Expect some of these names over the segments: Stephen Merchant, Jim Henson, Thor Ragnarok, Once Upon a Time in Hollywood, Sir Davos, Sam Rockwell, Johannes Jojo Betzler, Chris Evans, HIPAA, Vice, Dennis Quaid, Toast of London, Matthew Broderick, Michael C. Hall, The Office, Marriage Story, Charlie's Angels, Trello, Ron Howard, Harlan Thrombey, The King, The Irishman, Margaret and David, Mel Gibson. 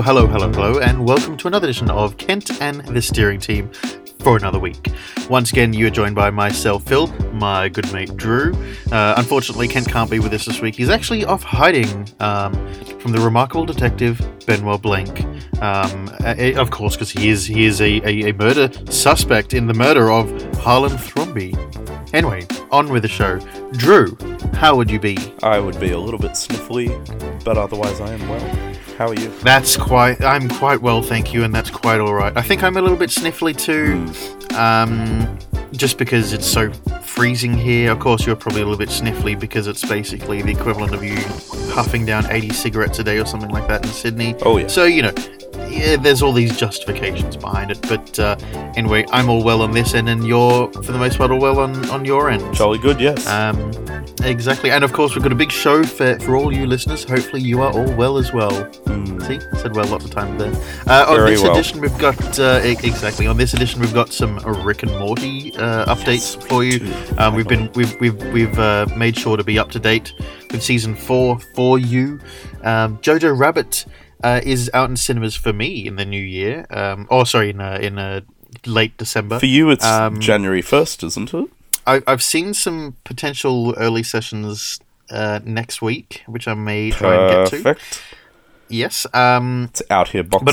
Hello, and welcome to another edition of Kent and the Steering Team for another week. Once again, you are joined by myself, Phil, my good mate, Drew. Unfortunately, Kent can't be with us this week. He's actually off hiding from the remarkable detective, Benoit Blanc. Of course, because he is a murder suspect in the murder of Harlan Thrombey. Anyway, on with the show. Drew, how would you be? I would be a little bit sniffly, but otherwise I am well. How are you? I'm quite well, thank you, and that's quite alright. I think I'm a little bit sniffly too, just because it's so freezing here. Of course, you're probably a little bit sniffly because it's basically the equivalent of you huffing down 80 cigarettes a day or something like that in Sydney. Oh, yeah. So, you know, yeah, there's all these justifications behind it, but anyway, I'm all well on this end, and you're, for the most part, all well on your end. Jolly good, yes. Exactly, and of course, we've got a big show for all you listeners. Hopefully, you are all well as well. See, I said well lots of times there. Edition, we've got exactly on this edition we've got some Rick and Morty updates for you. We've made sure to be up to date with season 4 for you. Jojo Rabbit is out in cinemas for me in the new year. In late December. For you, it's January 1st, isn't it? I've seen some potential early sessions next week, which I may try and get to. Perfect. Yes. It's out here Boxing Day.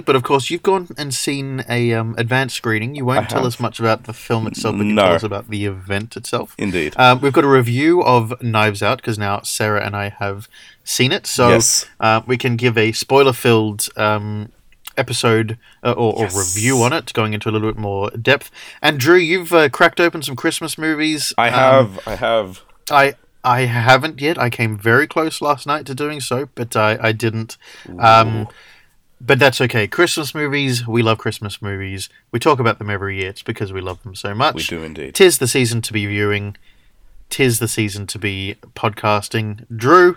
But of course, you've gone and seen a advanced screening. You won't tell us much about the film itself, but you tell us about the event itself. Indeed. We've got a review of Knives Out, because now Sarah and I have seen it, so yes. We can give a spoiler-filled episode or review on it, going into a little bit more depth. And Drew, you've cracked open some Christmas movies. I haven't yet. I came very close last night to doing so, but I didn't. But that's okay. Christmas movies, we love Christmas movies. We talk about them every year. It's because we love them so much. We do indeed. 'Tis the season to be viewing. 'Tis the season to be podcasting. Drew,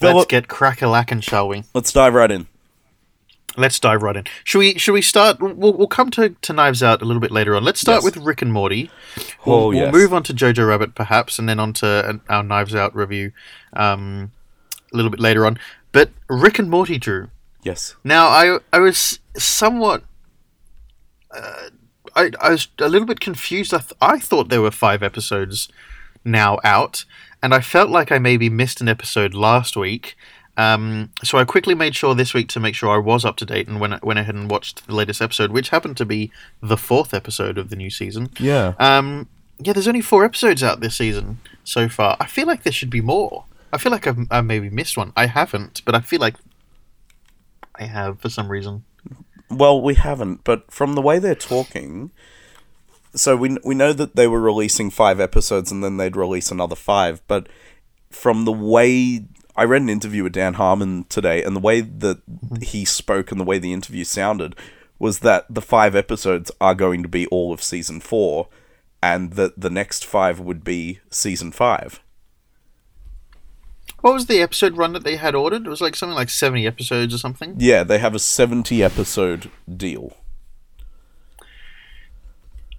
let's get crack-a-lackin', shall we? Let's dive right in. Should we start? We'll come to Knives Out a little bit later on. Let's start with Rick and Morty. We'll move on to Jojo Rabbit perhaps, and then on to our Knives Out review a little bit later on. But Rick and Morty, Drew. Yes. Now, I was somewhat... I was a little bit confused. I thought there were 5 episodes now out, and I felt like I maybe missed an episode last week. So I quickly made sure this week to make sure I was up to date, and went ahead and watched the latest episode, which happened to be the 4th episode of the new season. Yeah. There's only 4 episodes out this season so far. I feel like there should be more. I feel like I've maybe missed one. I haven't, but I feel like I have for some reason. Well, we haven't, but from the way they're talking... So we know that they were releasing 5 episodes and then they'd release another 5, but from the way... I read an interview with Dan Harmon today, and the way that he spoke and the way the interview sounded was that the 5 episodes are going to be all of season 4, and that the next 5 would be season 5. What was the episode run that they had ordered? It was like something like 70 episodes or something? Yeah, they have a 70-episode deal.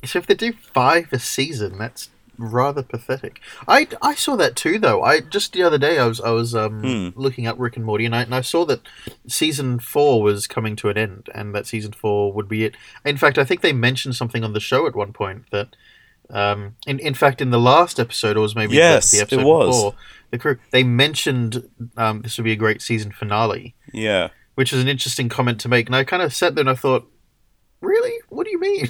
So if they do 5 a season, that's... rather pathetic. I saw that too, though. I just the other day I was looking up Rick and Morty, and I saw that season 4 was coming to an end, and that season 4 would be it. In fact, I think they mentioned something on the show at one point that, in fact, in the last episode, or was maybe the episode before, the crew, they mentioned this would be a great season finale. Yeah, which is an interesting comment to make, and I kind of sat there and I thought, really, what do you mean?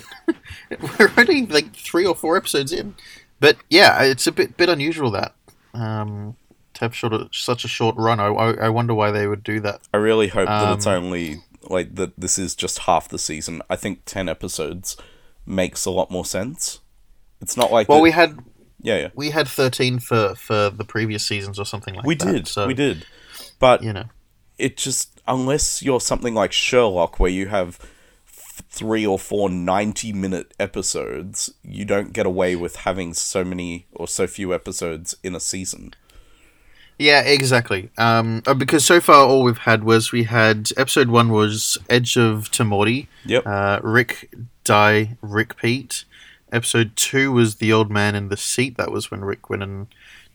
We're only like 3 or 4 episodes in. But yeah, it's a bit unusual that to have such a short run. I wonder why they would do that. I really hope that it's only like that. This is just half the season. I think 10 episodes makes a lot more sense. It's not like we had 13 for the previous seasons or something like that. We did, but you know, it just unless you're something like Sherlock where you have 3 or 4 90-minute episodes, you don't get away with having so many or so few episodes in a season. Yeah, exactly. Because so far all we've had was episode 1 was Edge of Tomorty. Yep. Rick Die, Rick Pete. Episode 2 was The Old Man in the Seat. That was when Rick went and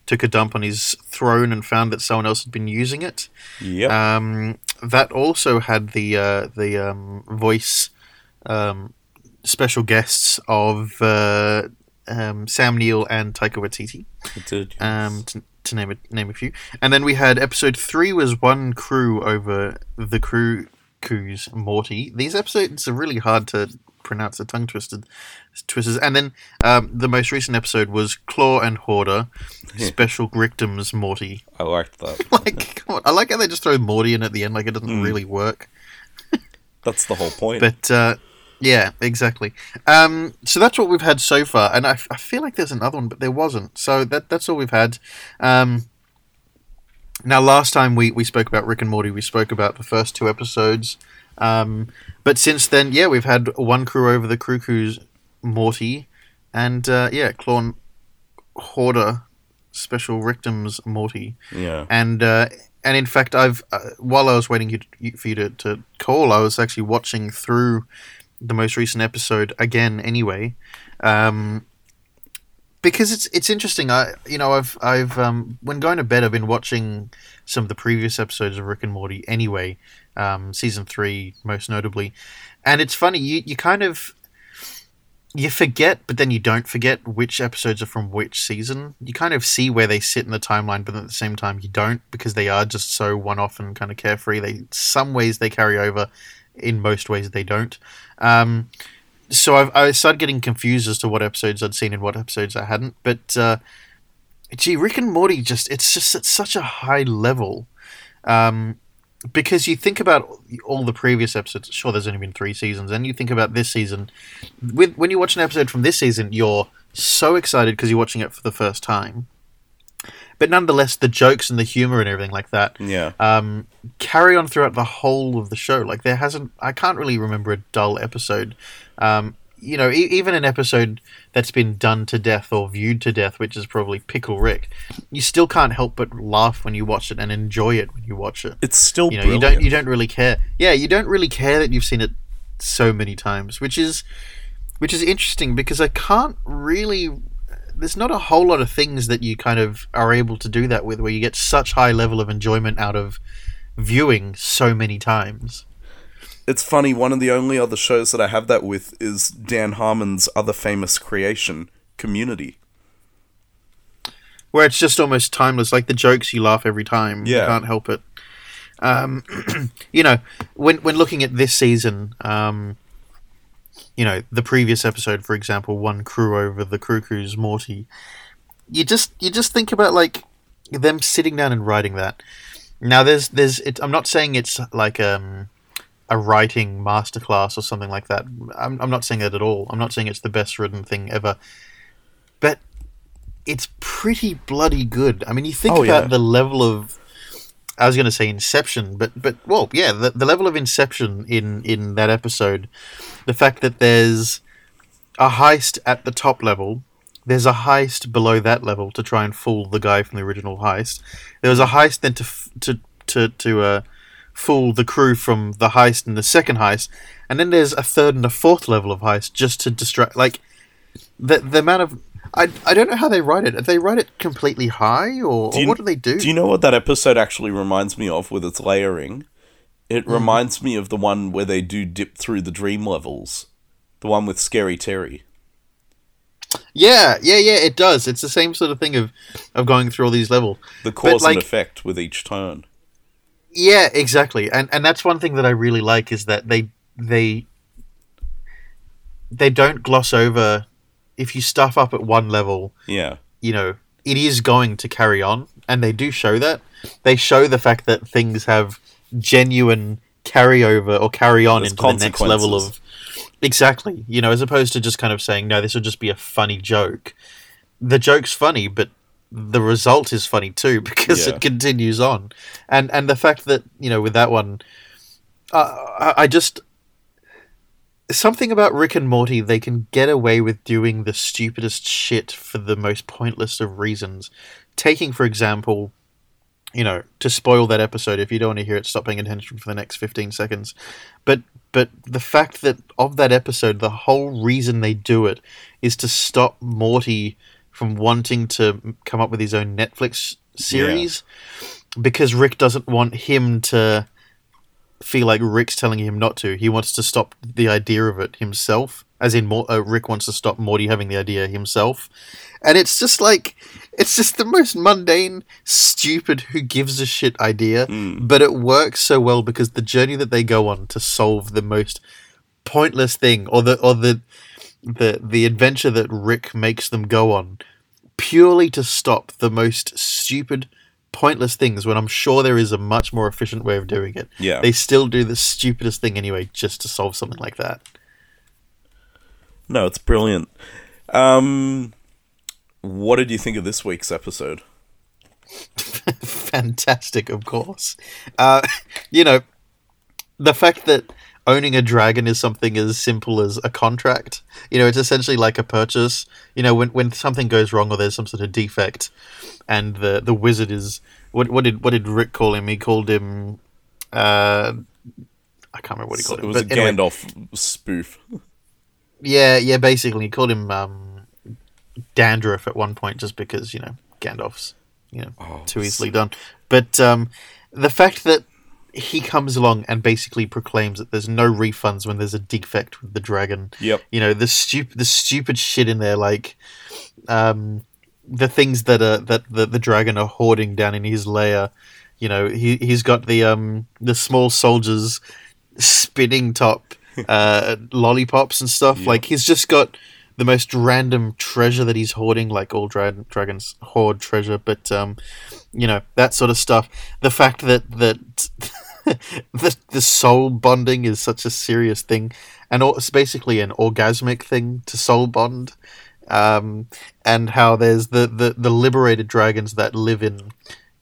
took a dump on his throne and found that someone else had been using it. Yeah. That also had the voice special guests of Sam Neill and Taika Waititi. It did. Yes. To name a few, and then we had episode 3 was One Crew Over the Crewcoo's Morty. These episodes are really hard to pronounce. The tongue twisters, and then the most recent episode was Claw and Hoarder Special Grictum's Morty. I liked that. Like, come on. I like how they just throw Morty in at the end. Like, it doesn't really work. That's the whole point. But yeah, exactly. So that's what we've had so far, and I feel like there's another one, but there wasn't. So that's all we've had. Now, last time we spoke about Rick and Morty, we spoke about the first 2 episodes. But since then, yeah, we've had One Crew Over the Crewcoo's Morty, and Claw Hoarder Special Victims Morty. Yeah, and in fact, I've while I was waiting for you to call, I was actually watching through the most recent episode again anyway, because it's interesting. I've when going to bed, I've been watching some of the previous episodes of Rick and Morty anyway, season 3 most notably, and it's funny, you forget, but then you don't forget which episodes are from which season. You kind of see where they sit in the timeline, but at the same time you don't, because they are just so one-off and kind of carefree. Some ways they carry over, in most ways they don't. So I started getting confused as to what episodes I'd seen and what episodes I hadn't. But Rick and Morty it's at such a high level, because you think about all the previous episodes. Sure, there's only been 3 seasons, and you think about this season. When you watch an episode from this season, you're so excited because you're watching it for the first time. But nonetheless, the jokes and the humor and everything like that carry on throughout the whole of the show. Like, I can't really remember a dull episode. Even an episode that's been done to death or viewed to death, which is probably Pickle Rick, you still can't help but laugh when you watch it and enjoy it when you watch it. It's still brilliant. You don't really care. Yeah, you don't really care that you've seen it so many times, which is interesting, because I can't really. There's not a whole lot of things that you kind of are able to do that with, where you get such high level of enjoyment out of viewing so many times. It's funny, one of the only other shows that I have that with is Dan Harmon's other famous creation, Community. Where it's just almost timeless, like the jokes, you laugh every time. Yeah. You can't help it. When looking at this season, the previous episode, for example, One Crew Over the Crewcoo's Morty, you just think about, like, them sitting down and writing that. Now, I'm not saying it's like a writing masterclass or something like that. I'm not saying that at all. I'm not saying it's the best written thing ever, but it's pretty bloody good. I mean, you think the level of. I was going to say Inception, the level of Inception in that episode, the fact that there's a heist at the top level, there's a heist below that level to try and fool the guy from the original heist, there was a heist then to fool the crew from the heist and the second heist, and then there's a third and a fourth level of heist just to distract. Like, the amount of. I don't know how they write it. Do they write it completely high, or what do they do? Do you know what that episode actually reminds me of with its layering? It reminds me of the one where they do dip through the dream levels. The one with Scary Terry. Yeah, it does. It's the same sort of thing of going through all these levels. The cause and effect with each turn. Yeah, exactly. And that's one thing that I really like, is that they don't gloss over. If you stuff up at one level, it is going to carry on, and they do show that. They show the fact that things have genuine carryover or carry on into the next level of. Exactly, as opposed to just kind of saying, no, this will just be a funny joke. The joke's funny, but the result is funny too, because it continues on, and the fact that with that one, I just. Something about Rick and Morty, they can get away with doing the stupidest shit for the most pointless of reasons. Taking, for example, to spoil that episode, if you don't want to hear it, stop paying attention for the next 15 seconds. But the fact that of that episode, the whole reason they do it is to stop Morty from wanting to come up with his own Netflix series, because Rick doesn't want him to feel like Rick's telling him not to. He wants to stop the idea of it himself, as in Rick wants to stop Morty having the idea himself. And it's just like, it's just the most mundane, stupid, who gives a shit idea, but it works so well because the journey that they go on to solve the most pointless thing, or the adventure that Rick makes them go on purely to stop the most stupid, pointless things, when I'm sure there is a much more efficient way of doing it. Yeah. They still do the stupidest thing anyway just to solve something like that. No, it's brilliant. What did you think of this week's episode? Fantastic, of course. The fact that owning a dragon is something as simple as a contract. You know, it's essentially like a purchase. You know, when something goes wrong or there's some sort of defect, and the wizard is what did Rick call him? He called him I can't remember what he called him. It was a Gandalf spoof. Yeah. Basically, he called him dandruff at one point, just because Gandalf's too easily done. But the fact that he comes along and basically proclaims that there's no refunds when there's a defect with the dragon. Yep. The stupid shit in there, like the things that the dragon are hoarding down in his lair. He's got the small soldiers spinning top lollipops and stuff. Yep. Like, he's just got the most random treasure that he's hoarding, like all dragons hoard treasure. But that sort of stuff. The fact that the soul bonding is such a serious thing, and it's basically an orgasmic thing to soul bond, and how there's the liberated dragons that live in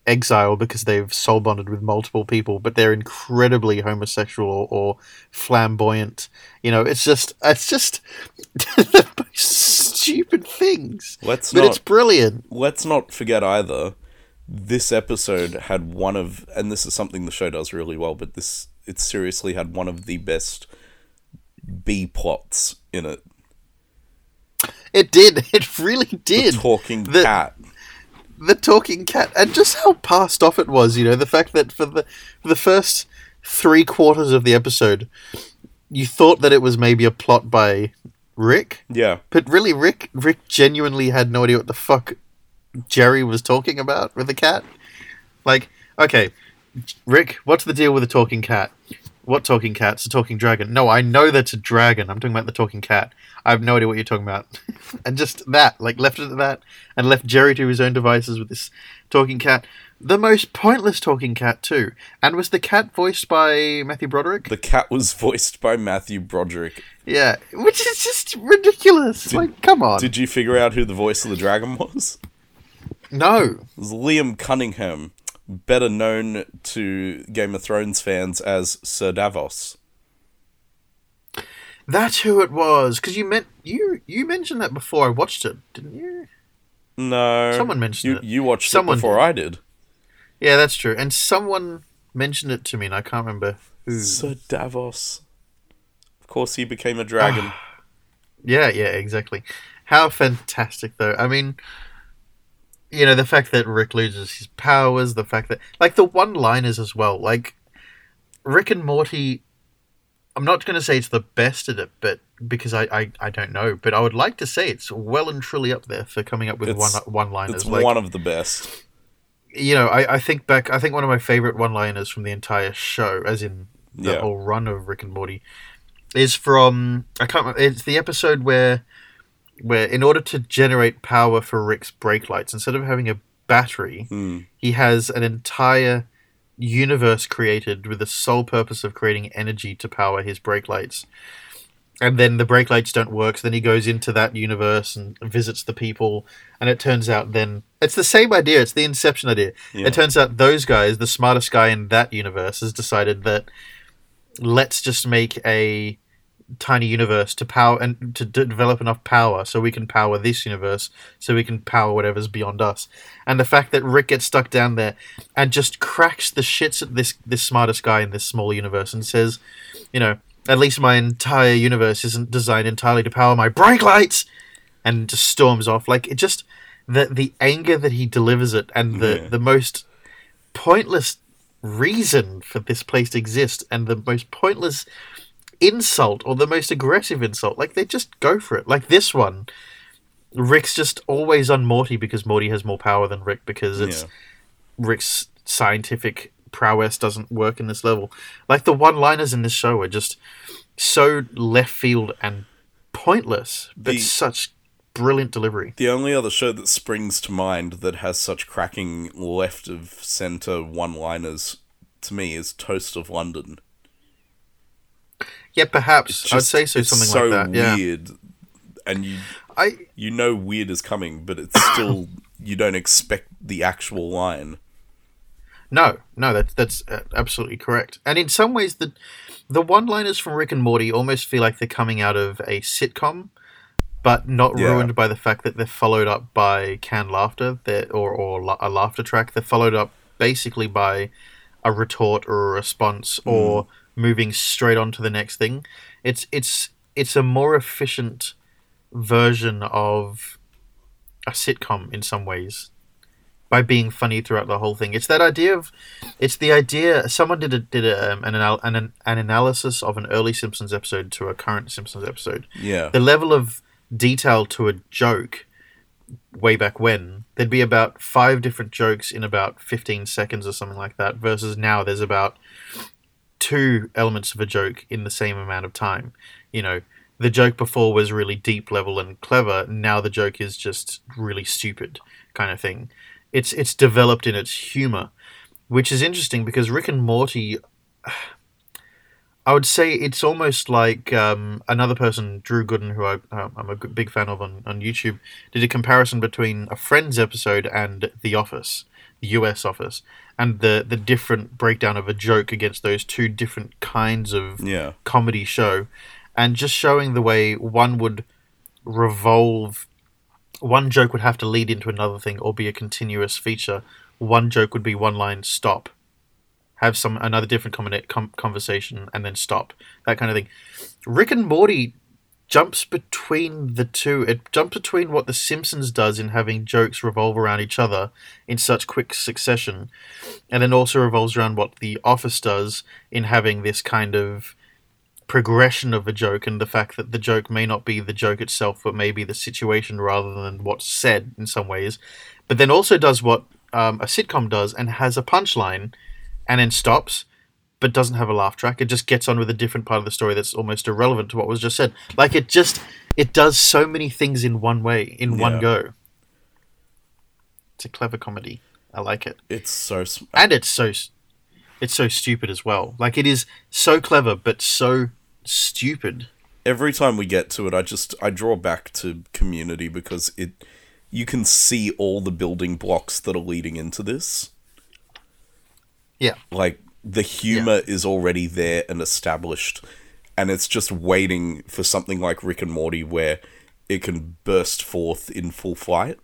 exile because they've soul bonded with multiple people, but they're incredibly homosexual or flamboyant. It's just the most stupid things. But it's brilliant. Let's not forget either, this episode had and this is something the show does really well, but it seriously had one of the best B-plots in it. It did. It really did. The talking cat. The talking cat. And just how passed off it was, the fact that for the first 3/4 of the episode, you thought that it was maybe a plot by Rick. Yeah. But really, Rick genuinely had no idea what the fuck Jerry was talking about with the cat. Like, okay, Rick, what's the deal with the talking cat? What talking cat? It's a talking dragon. No, I know that's a dragon. I'm talking about the talking cat. I have no idea what you're talking about. And just that, like, left it at that and left Jerry to his own devices with this talking cat. The most pointless talking cat, too. And was the cat voiced by Matthew Broderick? The cat was voiced by Matthew Broderick. Yeah, which is just ridiculous. Come on. Did you figure out who the voice of the dragon was? No. It was Liam Cunningham, better known to Game of Thrones fans as Sir Davos. That's who it was, because you mentioned that before I watched it, didn't you? No. Someone mentioned it. You watched it before I did. Yeah, that's true. And someone mentioned it to me, and I can't remember who. Sir Davos. Of course he became a dragon. Yeah, exactly. How fantastic, though. I mean, the fact that Rick loses his powers, the fact that, like, the one-liners as well, like, Rick and Morty, I'm not going to say it's the best at it, but because I don't know, but I would like to say it's well and truly up there for coming up with one-liners. It's like, one of the best. I think one of my favorite one-liners from the entire show, as in the whole run of Rick and Morty, is from, I can't remember, it's the episode where in order to generate power for Rick's brake lights, instead of having a battery, he has an entire universe created with the sole purpose of creating energy to power his brake lights. And then the brake lights don't work, so then he goes into that universe and visits the people, and it turns out then... It's the same idea, it's the Inception idea. Yeah. It turns out those guys, the smartest guy in that universe, has decided that let's just make a tiny universe to power and to develop enough power so we can power this universe, so we can power whatever's beyond us. And the fact that Rick gets stuck down there and just cracks the shits at this smartest guy in this small universe and says, at least my entire universe isn't designed entirely to power my brake lights, and just storms off. Like, it just the anger that he delivers it, and the most pointless reason for this place to exist, and the most pointless insult, or the most aggressive insult. Like, they just go for it. Like this one, Rick's just always on Morty because Morty has more power than Rick, because it's Rick's scientific prowess doesn't work in this level. Like, the one-liners in this show are just so left field and pointless, but such brilliant delivery. The only other show that springs to mind that has such cracking left of center one-liners to me is Toast of London. Yeah, perhaps just, I'd say so. Something so like that. Yeah, weird, and you know, weird is coming, but it's still you don't expect the actual line. No, that's absolutely correct. And in some ways, the one-liners from Rick and Morty almost feel like they're coming out of a sitcom, but not ruined by the fact that they're followed up by canned laughter, or a laughter track. They're followed up basically by a retort or a response, or moving straight on to the next thing. It's a more efficient version of a sitcom in some ways, by being funny throughout the whole thing. It's the idea. Someone did an analysis of an early Simpsons episode to a current Simpsons episode. Yeah. The level of detail to a joke way back when, there'd be about 5 different jokes in about 15 seconds or something like that, versus now there's about 2 elements of a joke in the same amount of time. You know, the joke before was really deep level and clever. Now the joke is just really stupid kind of thing. It's developed in its humor, which is interesting because Rick and Morty, I would say it's almost like another person, Drew Gooden, who I'm a big fan of on YouTube, did a comparison between a Friends episode and The Office, the US Office, and the different breakdown of a joke against those 2 different kinds of comedy show, and just showing the way one would revolve. One joke would have to lead into another thing or be a continuous feature. One joke would be one line, stop. Have another different conversation and then stop. That kind of thing. Rick and Morty jumps between the 2. It jumps between what The Simpsons does in having jokes revolve around each other in such quick succession, and then also revolves around what The Office does in having this kind of progression of a joke, and the fact that the joke may not be the joke itself, but maybe the situation rather than what's said in some ways, but then also does what a sitcom does and has a punchline and then stops, but doesn't have a laugh track. It just gets on with a different part of the story that's almost irrelevant to what was just said. Like, it does so many things in one way, in one go. It's a clever comedy. I like it. It's so smart. And it's so stupid as well. Like, it is so clever, but so stupid. Every time we get to it, I draw back to Community because you can see all the building blocks that are leading into this. Yeah. Like, the humor is already there and established, and it's just waiting for something like Rick and Morty where it can burst forth in full flight.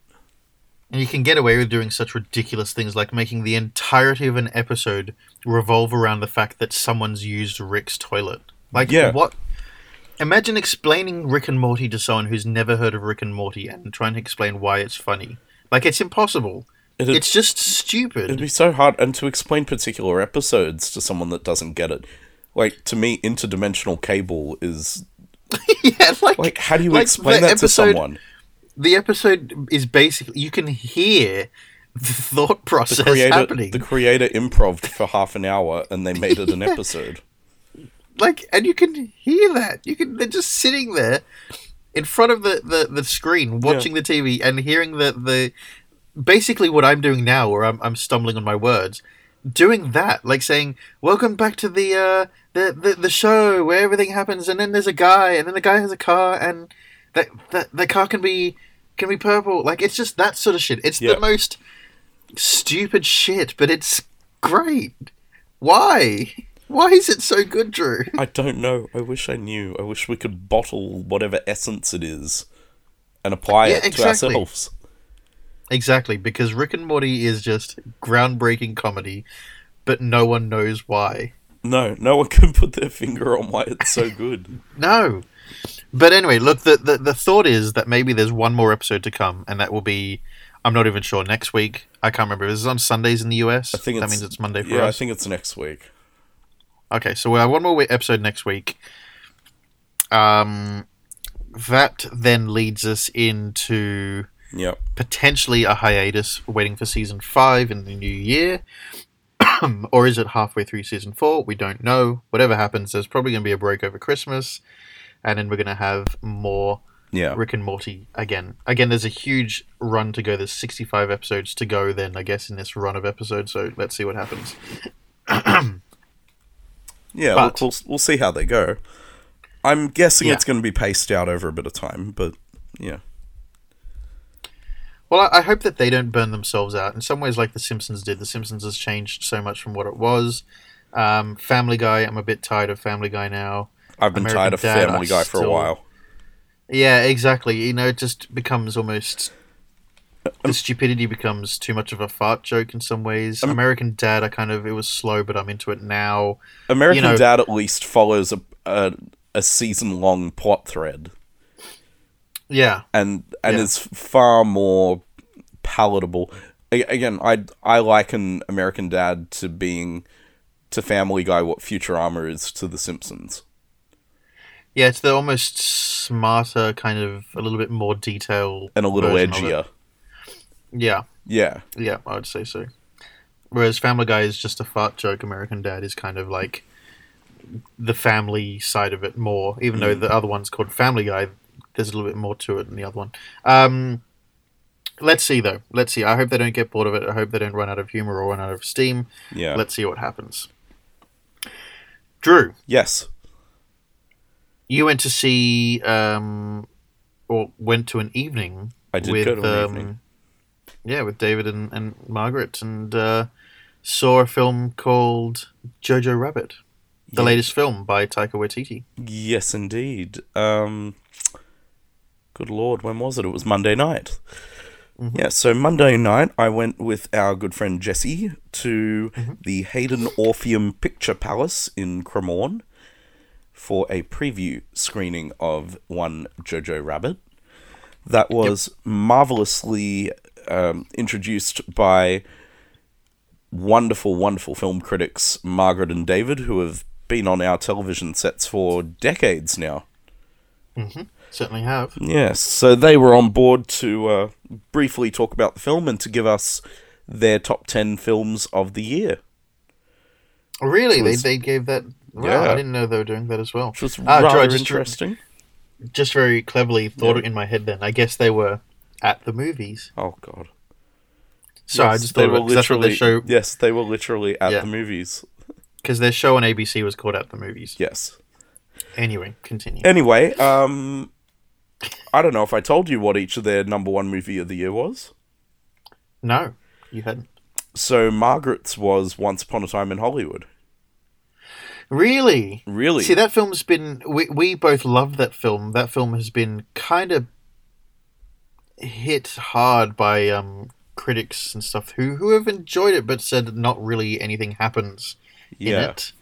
And you can get away with doing such ridiculous things, like making the entirety of an episode revolve around the fact that someone's used Rick's toilet. Like, what? Imagine explaining Rick and Morty to someone who's never heard of Rick and Morty and trying to explain why it's funny. Like, it's impossible. It's just stupid. It'd be so hard. And to explain particular episodes to someone that doesn't get it. Like, to me, interdimensional cable is... Like, how do you explain that to someone? The episode is basically... You can hear the thought process happening. The creator improv'd for half an hour and they made it an episode. Like, and you can hear that. They're just sitting there in front of the screen, watching the TV and hearing the... Basically what I'm doing now, where I'm stumbling on my words, doing that, like saying, welcome back to the show where everything happens, and then there's a guy, and then the guy has a car, and the car can be purple. Like, it's just that sort of shit. It's the most stupid shit, but it's great. Why is it so good, Drew? I don't know. I wish I knew. I wish we could bottle whatever essence it is and apply it to ourselves. Exactly, because Rick and Morty is just groundbreaking comedy, but no one knows why. No one can put their finger on why it's so good. No. But anyway, look, the thought is that maybe there's one more episode to come, and that will be I'm not even sure. Next week, I can't remember. Is it on Sundays in the US? I think that means it's Monday for us. Yeah, I think it's next week. Okay, so we'll have one more episode next week. That then leads us into potentially a hiatus, waiting for season 5 in the new year. Or is it halfway through season 4? We don't know. Whatever happens, there's probably going to be a break over Christmas. And then we're going to have more Rick and Morty again. Again, there's a huge run to go. There's 65 episodes to go then, I guess, in this run of episodes. So let's see what happens. We'll see how they go. I'm guessing it's going to be paced out over a bit of time, but yeah. Well, I hope that they don't burn themselves out. In some ways, like The Simpsons did. The Simpsons has changed so much from what it was. Family Guy, I'm a bit tired of Family Guy now. I've been tired of Family Guy for a while. Yeah, exactly. You know, it just becomes almost... The stupidity becomes too much of a fart joke in some ways. American Dad, it was slow, but I'm into it now. American Dad at least follows a season-long plot thread. Yeah. And it's far more palatable. Again, I liken American Dad to being... to Family Guy what Futurama is to The Simpsons. Yeah, it's the almost smarter, kind of a little bit more detailed... and a little edgier. Yeah. Yeah. Yeah, I would say so. Whereas Family Guy is just a fart joke, American Dad is kind of like the family side of it more, even though the other one's called Family Guy, there's a little bit more to it than the other one. Let's see, though. Let's see. I hope they don't get bored of it. I hope they don't run out of humor or run out of steam. Yeah. Let's see what happens. Drew. Yes. You went to see, or went to an evening. I did go to an evening. Yeah, with David and Margaret, and saw a film called Jojo Rabbit, the latest film by Taika Waititi. Yes, indeed. Good Lord, when was it? It was Monday night. Mm-hmm. Yeah, so Monday night, I went with our good friend Jesse to the Hayden Orpheum Picture Palace in Cremorne for a preview screening of One Jojo Rabbit. That was marvelously introduced by wonderful, wonderful film critics Margaret and David, who have been on our television sets for decades now. Mm-hmm. Certainly have. Yes, so they were on board to briefly talk about the film and to give us their top 10 films of the year. Really? They gave that... Wow, yeah. I didn't know they were doing that as well. Which was rather interesting. Just very cleverly thought it in my head then. I guess they were at the movies. Oh, God. So yes, I just thought they were literally... Yes, they were literally at the movies. Because their show on ABC was called At The Movies. Yes. Anyway, continue. Anyway, I don't know if I told you what each of their number one movie of the year was. No, you hadn't. So Margaret's was Once Upon a Time in Hollywood. Really? Really? See, that film's been... We both love that film. That film has been kind of hit hard by critics and stuff who have enjoyed it but said not really anything happens in it.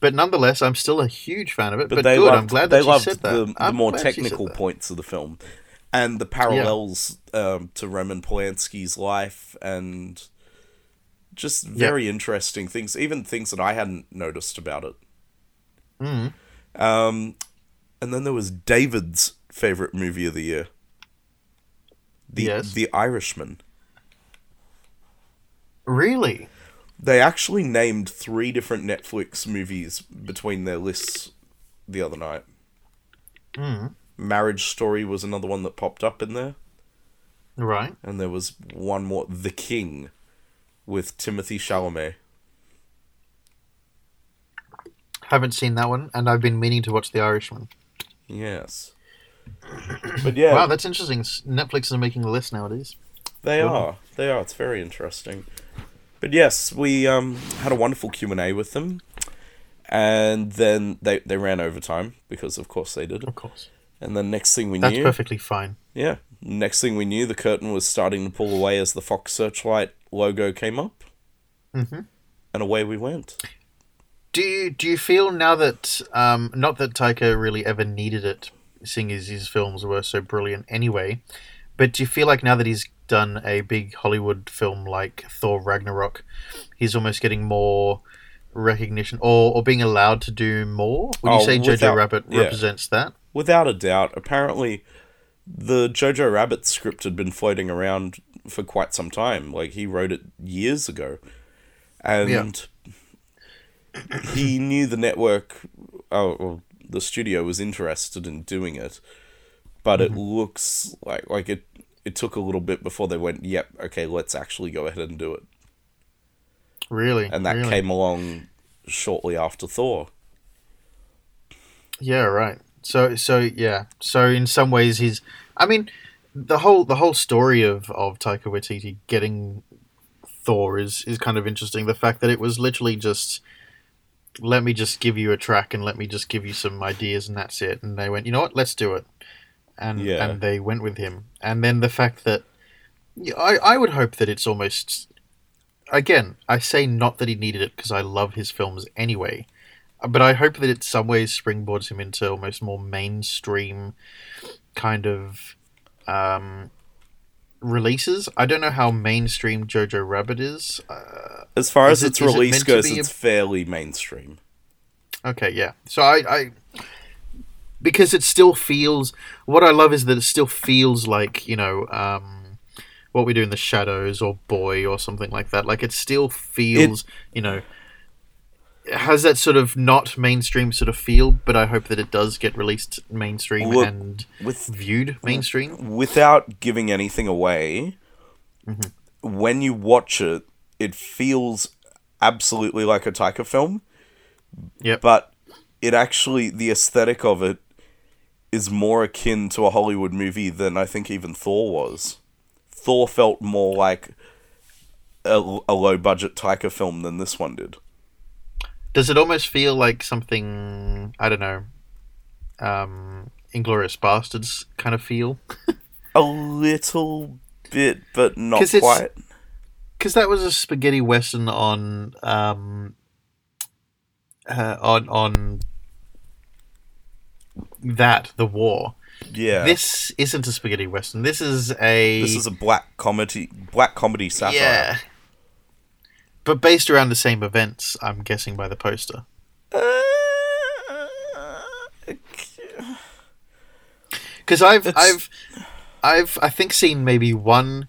But nonetheless, I'm still a huge fan of it. But they good, loved, I'm glad that you said that. They loved the more technical points of the film and the parallels to Roman Polanski's life and... just very interesting things, even things that I hadn't noticed about it. Mm. And then there was David's favourite movie of the year. The Irishman. Really? They actually named 3 different Netflix movies between their lists the other night. Mm. Marriage Story was another one that popped up in there. Right. And there was one more, The King... with Timothée Chalamet. Haven't seen that one, and I've been meaning to watch The Irishman. Yes. But yeah. Wow, that's interesting. Netflix is making the list nowadays. They are. They are. It's very interesting. But yes, we had a wonderful Q&A with them, and then they ran overtime, because of course they did. Of course. And then next thing we knew... That's perfectly fine. Yeah. Next thing we knew, the curtain was starting to pull away as the Fox Searchlight logo came up, and away we went. Do you feel now that not that Taika really ever needed it, seeing as his films were so brilliant anyway, but do you feel like now that he's done a big Hollywood film like Thor Ragnarok, he's almost getting more recognition or being allowed to do more. Would you say Jojo Rabbit represents that? Without a doubt. Apparently, the Jojo Rabbit script had been floating around for quite some time. Like, he wrote it years ago. And he knew the network, or the studio was interested in doing it. But it looks like it took a little bit before they went, yep, okay, let's actually go ahead and do it. Really? And that came along shortly after Thor. Yeah, right. So yeah. So in some ways, the whole story of Taika Waititi getting Thor is kind of interesting. The fact that it was literally just, let me just give you a track and let me just give you some ideas and that's it. And they went, you know what, let's do it. And they went with him. And then the fact that I would hope that it's almost, again, I say not that he needed it because I love his films anyway. But I hope that in some ways springboards him into almost more mainstream kind of releases. I don't know how mainstream Jojo Rabbit is. As far as its release goes, it's fairly mainstream. Okay, yeah. So I because it still feels... What I love is that it still feels like, What We Do in the Shadows or Boy or something like that. Like, it still feels, It has that sort of not mainstream sort of feel, but I hope that it does get released mainstream viewed mainstream. Without giving anything away, when you watch it, it feels absolutely like a Taika film. Yep. But it actually, the aesthetic of it is more akin to a Hollywood movie than I think even Thor was. Thor felt more like a low-budget Taika film than this one did. Does it almost feel like something, I don't know, Inglourious Bastards kind of feel? A little bit, but not quite. Because that was a spaghetti western on that, the war. Yeah. This isn't a spaghetti western. This is a black comedy satire. Yeah. But based around the same events, I'm guessing by the poster. Because I think seen maybe one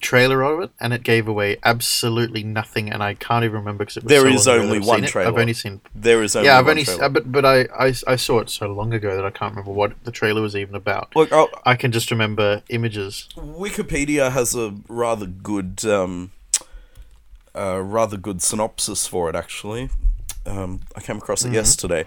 trailer of it, and it gave away absolutely nothing, and I can't even remember because it was. There is only one trailer. I've only seen. There is only. Yeah, I've only. But I saw it so long ago that I can't remember what the trailer was even about. Look, I can just remember images. Wikipedia has a rather good. Rather good synopsis for it, actually. I came across it yesterday.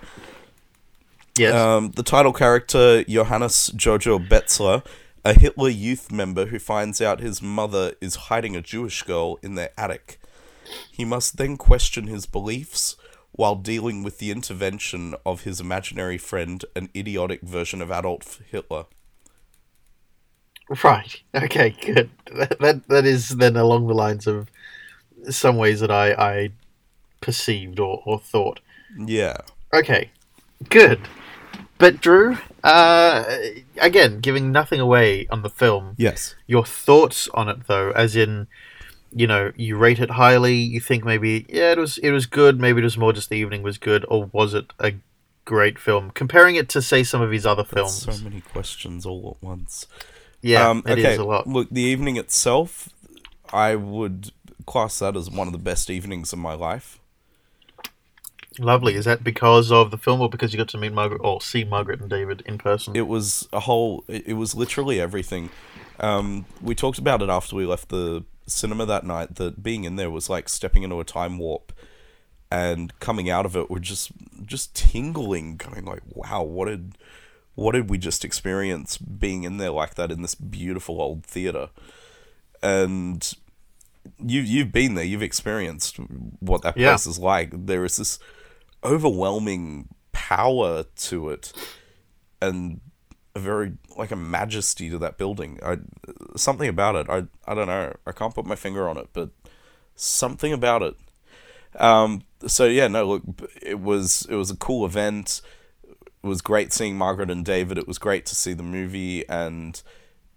Yes. The title character, Johannes Jojo Betzler, a Hitler Youth member who finds out his mother is hiding a Jewish girl in their attic. He must then question his beliefs while dealing with the intervention of his imaginary friend, an idiotic version of Adolf Hitler. Right. Okay, good. That is then along the lines of some ways that I perceived or thought. Yeah. Okay. Good. But Drew, again, giving nothing away on the film. Yes. Your thoughts on it, though, as in, you rate it highly. You think maybe, yeah, it was good. Maybe it was more just the evening was good, or was it a great film? Comparing it to, say, some of his other films. That's so many questions all at once. Yeah, it is a lot. Look, the evening itself, I would class that as one of the best evenings of my life. Lovely. Is that because of the film or because you got to meet Margaret or see Margaret and David in person? It was literally everything. We talked about it after we left the cinema that night, that being in there was like stepping into a time warp, and coming out of it we're just tingling, going like, wow, what did we just experience being in there like that in this beautiful old theatre? And You've been there. You've experienced what that place is like. There is this overwhelming power to it, and a majesty to that building. Something about it. I don't know. I can't put my finger on it, but something about it. So yeah, no. Look, it was a cool event. It was great seeing Margaret and David. It was great to see the movie and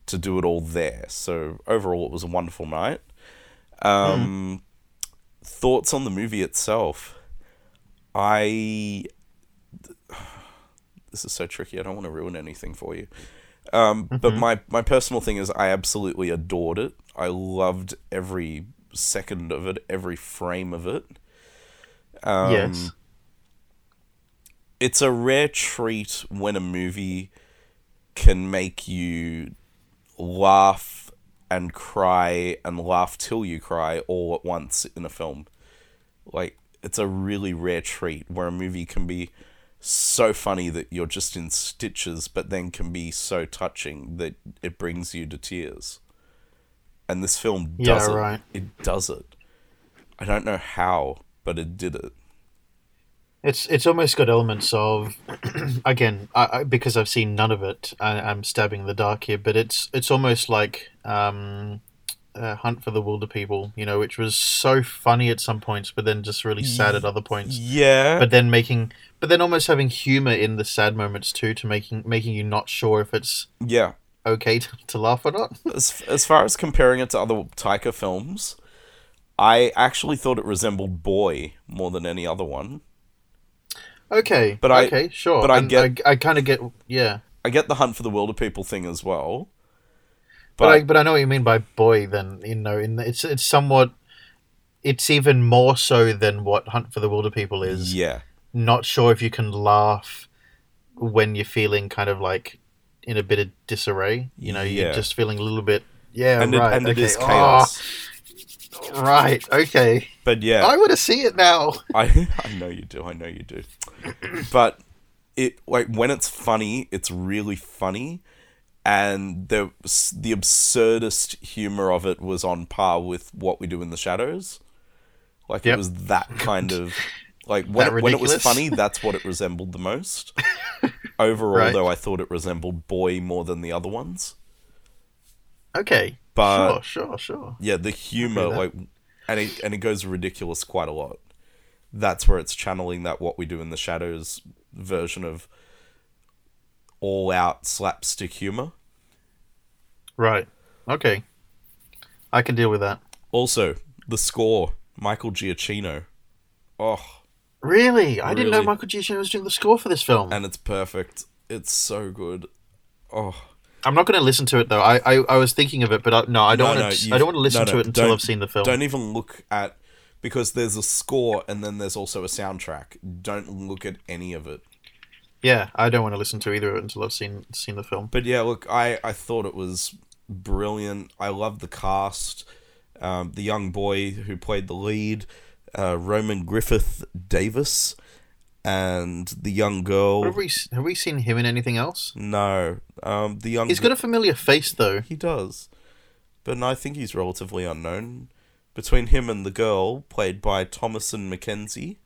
to do it all there. So overall, it was a wonderful night. Thoughts on the movie itself? This is so tricky. I don't want to ruin anything for you. But my personal thing is I absolutely adored it. I loved every second of it, every frame of it. Yes. It's a rare treat when a movie can make you laugh and cry and laugh till you cry all at once in a film. Like, it's a really rare treat where a movie can be so funny that you're just in stitches, but then can be so touching that it brings you to tears. And this film does It does it. I don't know how, but it did it. It's almost got elements of, again, because I've seen none of it, I'm stabbing the dark here, but it's almost like Hunt for the Wilder People, you know, which was so funny at some points, but then just really sad at other points. Yeah. But then almost having humor in the sad moments too, to making you not sure if it's okay to laugh or not. As far as comparing it to other Taika films, I actually thought it resembled Boy more than any other one. Okay. Sure. But I get the Hunt for the Wilder People thing as well. But I know what you mean by Boy. Then you know, it's somewhat, it's even more so than what Hunt for the Wilder People is. Yeah. Not sure if you can laugh when you're feeling kind of like in a bit of disarray. You know, you're just feeling a little bit. Yeah. It is chaos. Oh, right. Okay. But yeah, I want to see it now. I know you do. But it, like, when it's funny, it's really funny, and the absurdist humor of it was on par with What We Do in the Shadows. Like, it was that kind of, like, when it was funny, that's what it resembled the most. Overall, though, I thought it resembled Boy more than the other ones. Okay. But sure. Yeah, the humor, like, and it goes ridiculous quite a lot. That's where it's channeling that What We Do in the Shadows version of all-out slapstick humor. Right. Okay. I can deal with that. Also, the score, Michael Giacchino. Oh. Really? I didn't know Michael Giacchino was doing the score for this film. And it's perfect. It's so good. Oh. I'm not going to listen to it though. I was thinking of it, but I don't want to listen to it until I've seen the film. Don't even look at, because there's a score and then there's also a soundtrack. Don't look at any of it. Yeah, I don't want to listen to either of it until I've seen the film. But yeah, look, I thought it was brilliant. I love the cast. The young boy who played the lead, Roman Griffith Davis, and the young girl. Have we seen him in anything else? No. The young. He's got a familiar face, though. He does, but I think he's relatively unknown. Between him and the girl, played by Thomason McKenzie,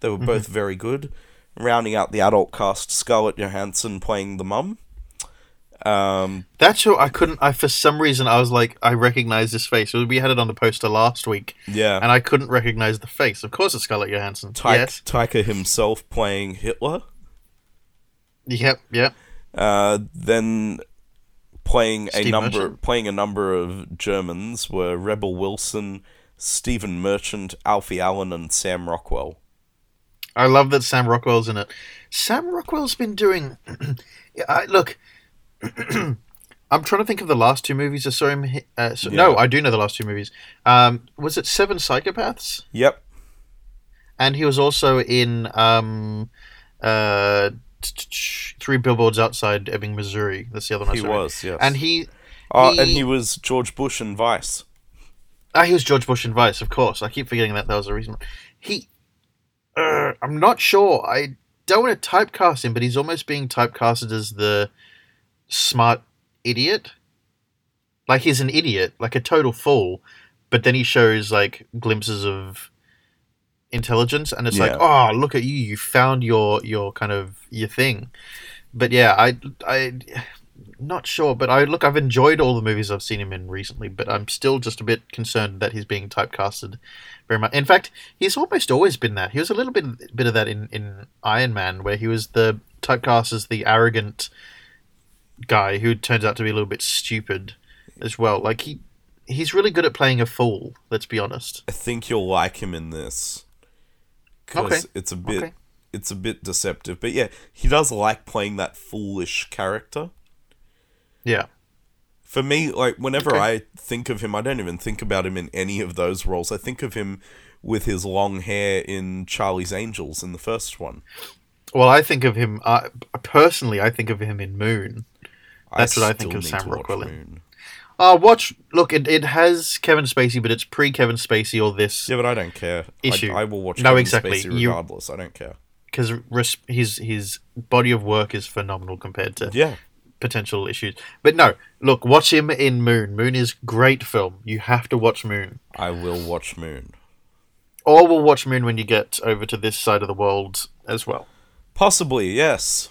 they were both very good. Rounding out the adult cast, Scarlett Johansson playing the mum. That's who I couldn't. For some reason, I was like, I recognize this face. We had it on the poster last week. Yeah. And I couldn't recognize the face. Of course, it's Scarlett Johansson. Taika himself playing Hitler. Yep. Then playing a number of Germans were Rebel Wilson, Stephen Merchant, Alfie Allen, and Sam Rockwell. I love that Sam Rockwell's in it. Sam Rockwell's been doing. Look. I'm trying to think of the last two movies I saw him. No, I do know the last two movies. Was it Seven Psychopaths? Yep. And he was also in Three Billboards Outside Ebbing, Missouri. That's the other one. Yes. And he was George Bush in Vice. He was George Bush in Vice, of course. I keep forgetting that. That was the reason. I'm not sure. I don't want to typecast him, but he's almost being typecasted as the smart idiot. Like, he's an idiot, like a total fool, but then he shows like glimpses of intelligence, and it's like, oh, look at you, you found your kind of your thing. But yeah, I not sure, but I've enjoyed all the movies I've seen him in recently, but I'm still just a bit concerned that he's being typecasted very much. In fact, he's almost always been that. He was a little bit of that in Iron Man, where he was the typecast as the arrogant guy who turns out to be a little bit stupid as well. Like, he's really good at playing a fool, let's be honest. I think you'll like him in this. Because it's a bit deceptive. But yeah, he does like playing that foolish character. Yeah. For me, like, whenever I think of him, I don't even think about him in any of those roles. I think of him with his long hair in Charlie's Angels in the first one. Well, I think of him, personally, I think of him in Moon. That's what I think of Sam Rockwell in. Look, it has Kevin Spacey, but it's pre-Kevin Spacey or this issue. Yeah, but I don't care. I will watch Kevin Spacey regardless. I don't care. Because his body of work is phenomenal compared to potential issues. But no, look, watch him in Moon. Moon is a great film. You have to watch Moon. I will watch Moon. Or we'll watch Moon when you get over to this side of the world as well. Possibly, yes.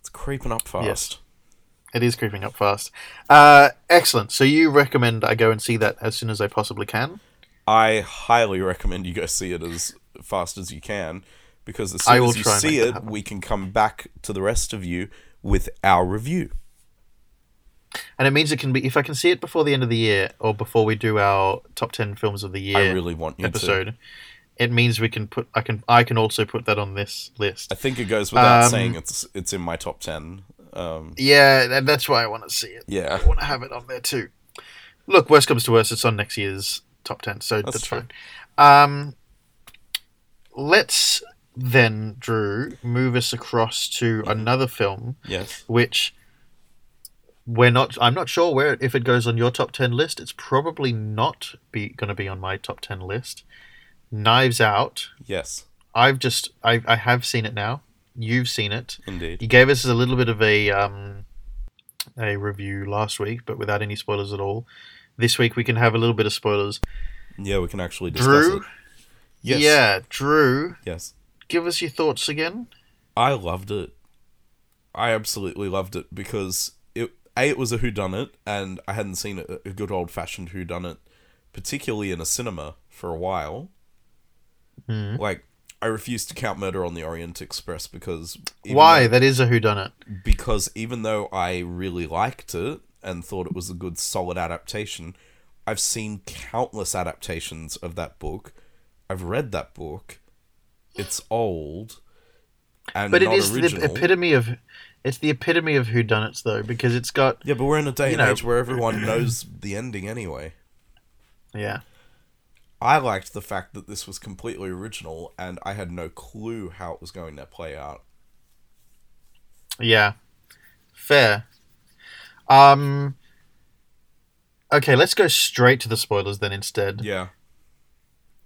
It's creeping up fast. Yes. It is creeping up fast. Excellent. So you recommend I go and see that as soon as I possibly can? I highly recommend you go see it as fast as you can, because as soon as you see it, we can come back to the rest of you with our review. And it means it can be, if I can see it before the end of the year or before we do our top 10 films of the year episode. It means we can put. I can also put that on this list. I think it goes without saying it's in my top 10. Yeah, that's why I want to see it. Yeah, I want to have it on there too. Look, worst comes to worst, it's on next year's top 10, so that's fine. Let's then, Drew, move us across to another film. Yes, which we're not. I'm not sure if it goes on your top 10 list. It's probably not going to be on my top 10 list. Knives Out. Yes. I have seen it now. You've seen it. Indeed. You gave us a little bit of a review last week, but without any spoilers at all. This week we can have a little bit of spoilers. Yeah, we can actually discuss it. Yes. Yeah, Drew. Yes. Give us your thoughts again. I loved it. I absolutely loved it because it was a whodunit, and I hadn't seen a good old-fashioned whodunit, particularly in a cinema, for a while. Mm. Like, I refuse to count Murder on the Orient Express because... Why? That is a whodunit. Because even though I really liked it and thought it was a good, solid adaptation, I've seen countless adaptations of that book. I've read that book. It's old and but not original. But it is the epitome of whodunits, though, because it's got... Yeah, but we're in a day and age where everyone knows the ending anyway. Yeah. I liked the fact that this was completely original and I had no clue how it was going to play out. Yeah. Fair. Okay, let's go straight to the spoilers then instead. Yeah.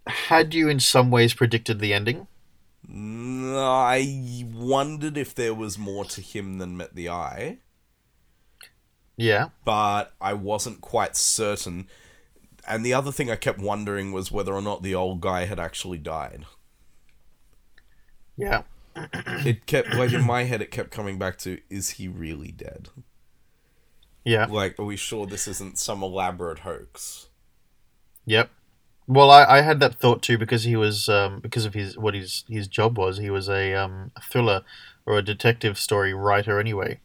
Had you in some ways predicted the ending? No, I wondered if there was more to him than met the eye. Yeah. But I wasn't quite certain... And the other thing I kept wondering was whether or not the old guy had actually died. Yeah. It kept, like, in my head, it kept coming back to, is he really dead? Yeah. Like, are we sure this isn't some elaborate hoax? Yep. Well, I had that thought too, because he was, because of his job was, he was a thriller or a detective story writer anyway.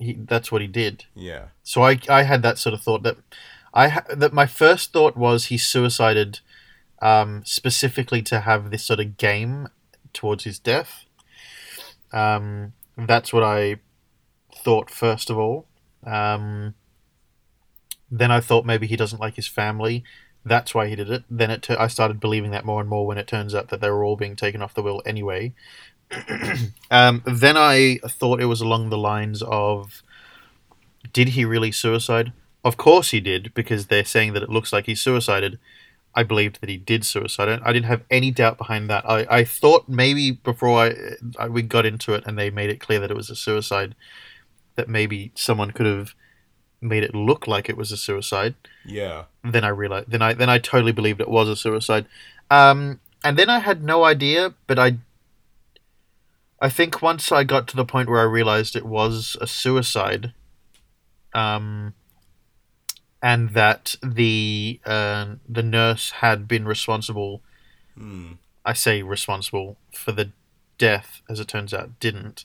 That's what he did. Yeah. So I had that sort of thought that my first thought was he suicided specifically to have this sort of game towards his death. That's what I thought first of all. Then I thought maybe he doesn't like his family. That's why he did it. Then I started believing that more and more when it turns out that they were all being taken off the will anyway. Then I thought it was along the lines of, did he really suicide? Of course he did, because they're saying that it looks like he suicided. I believed that he did suicide. I didn't have any doubt behind that. I thought maybe before we got into it and they made it clear that it was a suicide, that maybe someone could have made it look like it was a suicide. Yeah. Then I realized. Then I totally believed it was a suicide. And then I had no idea, but I think once I got to the point where I realized it was a suicide. And that the nurse had been responsible, I say responsible, for the death, as it turns out, didn't.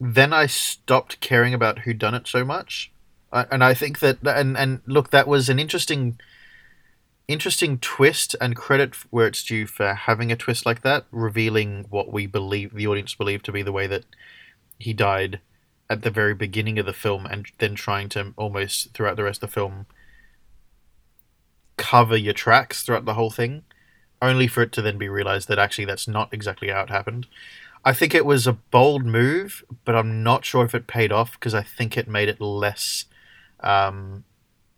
then I stopped caring about whodunit so much. And I think that, and look, that was an interesting twist, and credit where it's due for having a twist like that, revealing what we believe, the audience believed to be the way that he died at the very beginning of the film, and then trying to almost throughout the rest of the film cover your tracks throughout the whole thing, only for it to then be realized that actually that's not exactly how it happened. I think it was a bold move, but I'm not sure if it paid off, because I think it made it less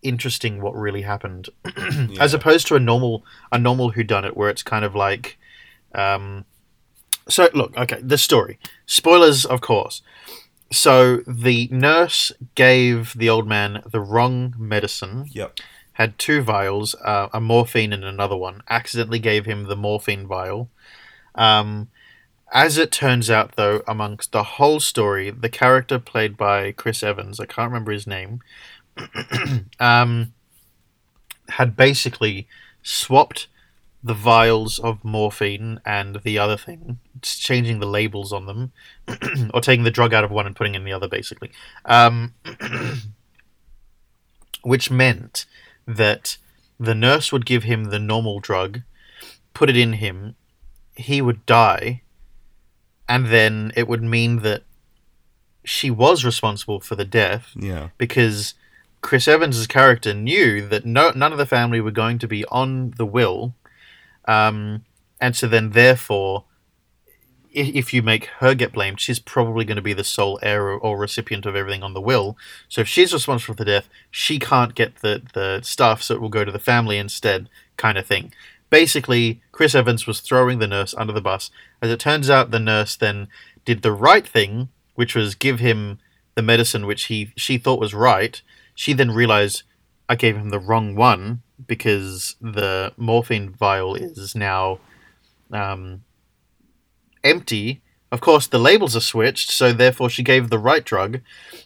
interesting what really happened, yeah. As opposed to a normal whodunit, where it's kind of like, so look, okay, the story, spoilers of course. So the nurse gave the old man the wrong medicine. Yep. Had two vials, a morphine and another one. Accidentally gave him the morphine vial. As it turns out, though, amongst the whole story, the character played by Chris Evans, I can't remember his name, had basically swapped the vials of morphine and the other thing, changing the labels on them, or taking the drug out of one and putting in the other, basically. Which meant that the nurse would give him the normal drug, put it in him, he would die, and then it would mean that she was responsible for the death. Yeah. Because Chris Evans' character knew that none of the family were going to be on the will, and so then therefore, if you make her get blamed, she's probably going to be the sole heir or recipient of everything on the will. So if she's responsible for the death, she can't get the stuff, so it will go to the family instead, kind of thing. Basically, Chris Evans was throwing the nurse under the bus. As it turns out, the nurse then did the right thing, which was give him the medicine which she thought was right. She then realized, I gave him the wrong one, because the morphine vial is now empty. Of course, the labels are switched, so therefore she gave the right drug.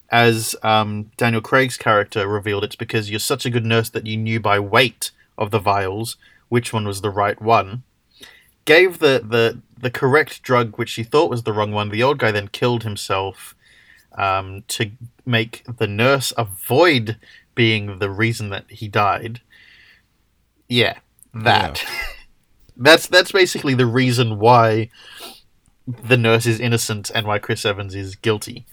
As Daniel Craig's character revealed, it's because you're such a good nurse that you knew by weight of the vials which one was the right one. Gave the correct drug, which she thought was the wrong one. The old guy then killed himself to make the nurse avoid being the reason that he died. Yeah, that. Yeah. That's basically the reason why the nurse is innocent and why Chris Evans is guilty.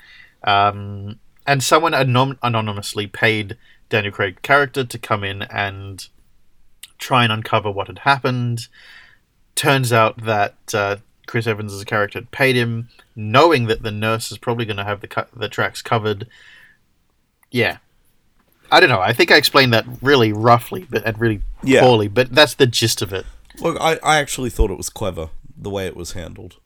And someone anonymously paid Daniel Craig's character to come in and try and uncover what had happened. Turns out that Chris Evans' character had paid him, knowing that the nurse is probably going to have the tracks covered. Yeah. I don't know. I think I explained that really roughly and really poorly, but that's the gist of it. Look, I actually thought it was clever, the way it was handled.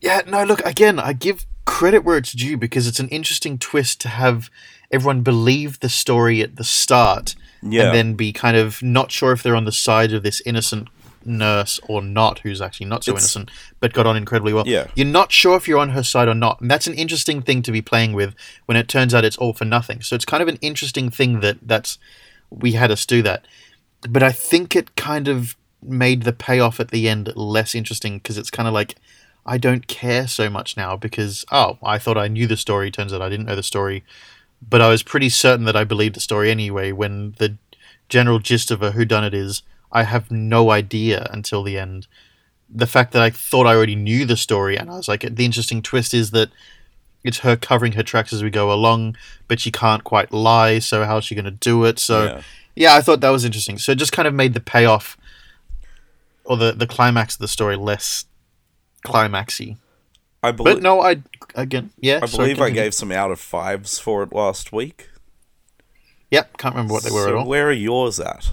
Yeah, no, look, again, I give credit where it's due, because it's an interesting twist to have everyone believe the story at the start, and then be kind of not sure if they're on the side of this innocent nurse or not, who's actually not so innocent, but got on incredibly well. Yeah. You're not sure if you're on her side or not, and that's an interesting thing to be playing with when it turns out it's all for nothing. So it's kind of an interesting thing that's we had us do that. But I think it kind of made the payoff at the end less interesting, because it's kind of like, I don't care so much now, because, I thought I knew the story. Turns out I didn't know the story, but I was pretty certain that I believed the story anyway, when the general gist of a whodunit is, I have no idea until the end. The fact that I thought I already knew the story, and I was like, the interesting twist is that it's her covering her tracks as we go along, but she can't quite lie, so how's she going to do it? So... yeah. Yeah, I thought that was interesting. So it just kind of made the payoff or the climax of the story less climaxy. I gave some out of 5s for it last week. Yep, can't remember what they were at all. Where are yours at?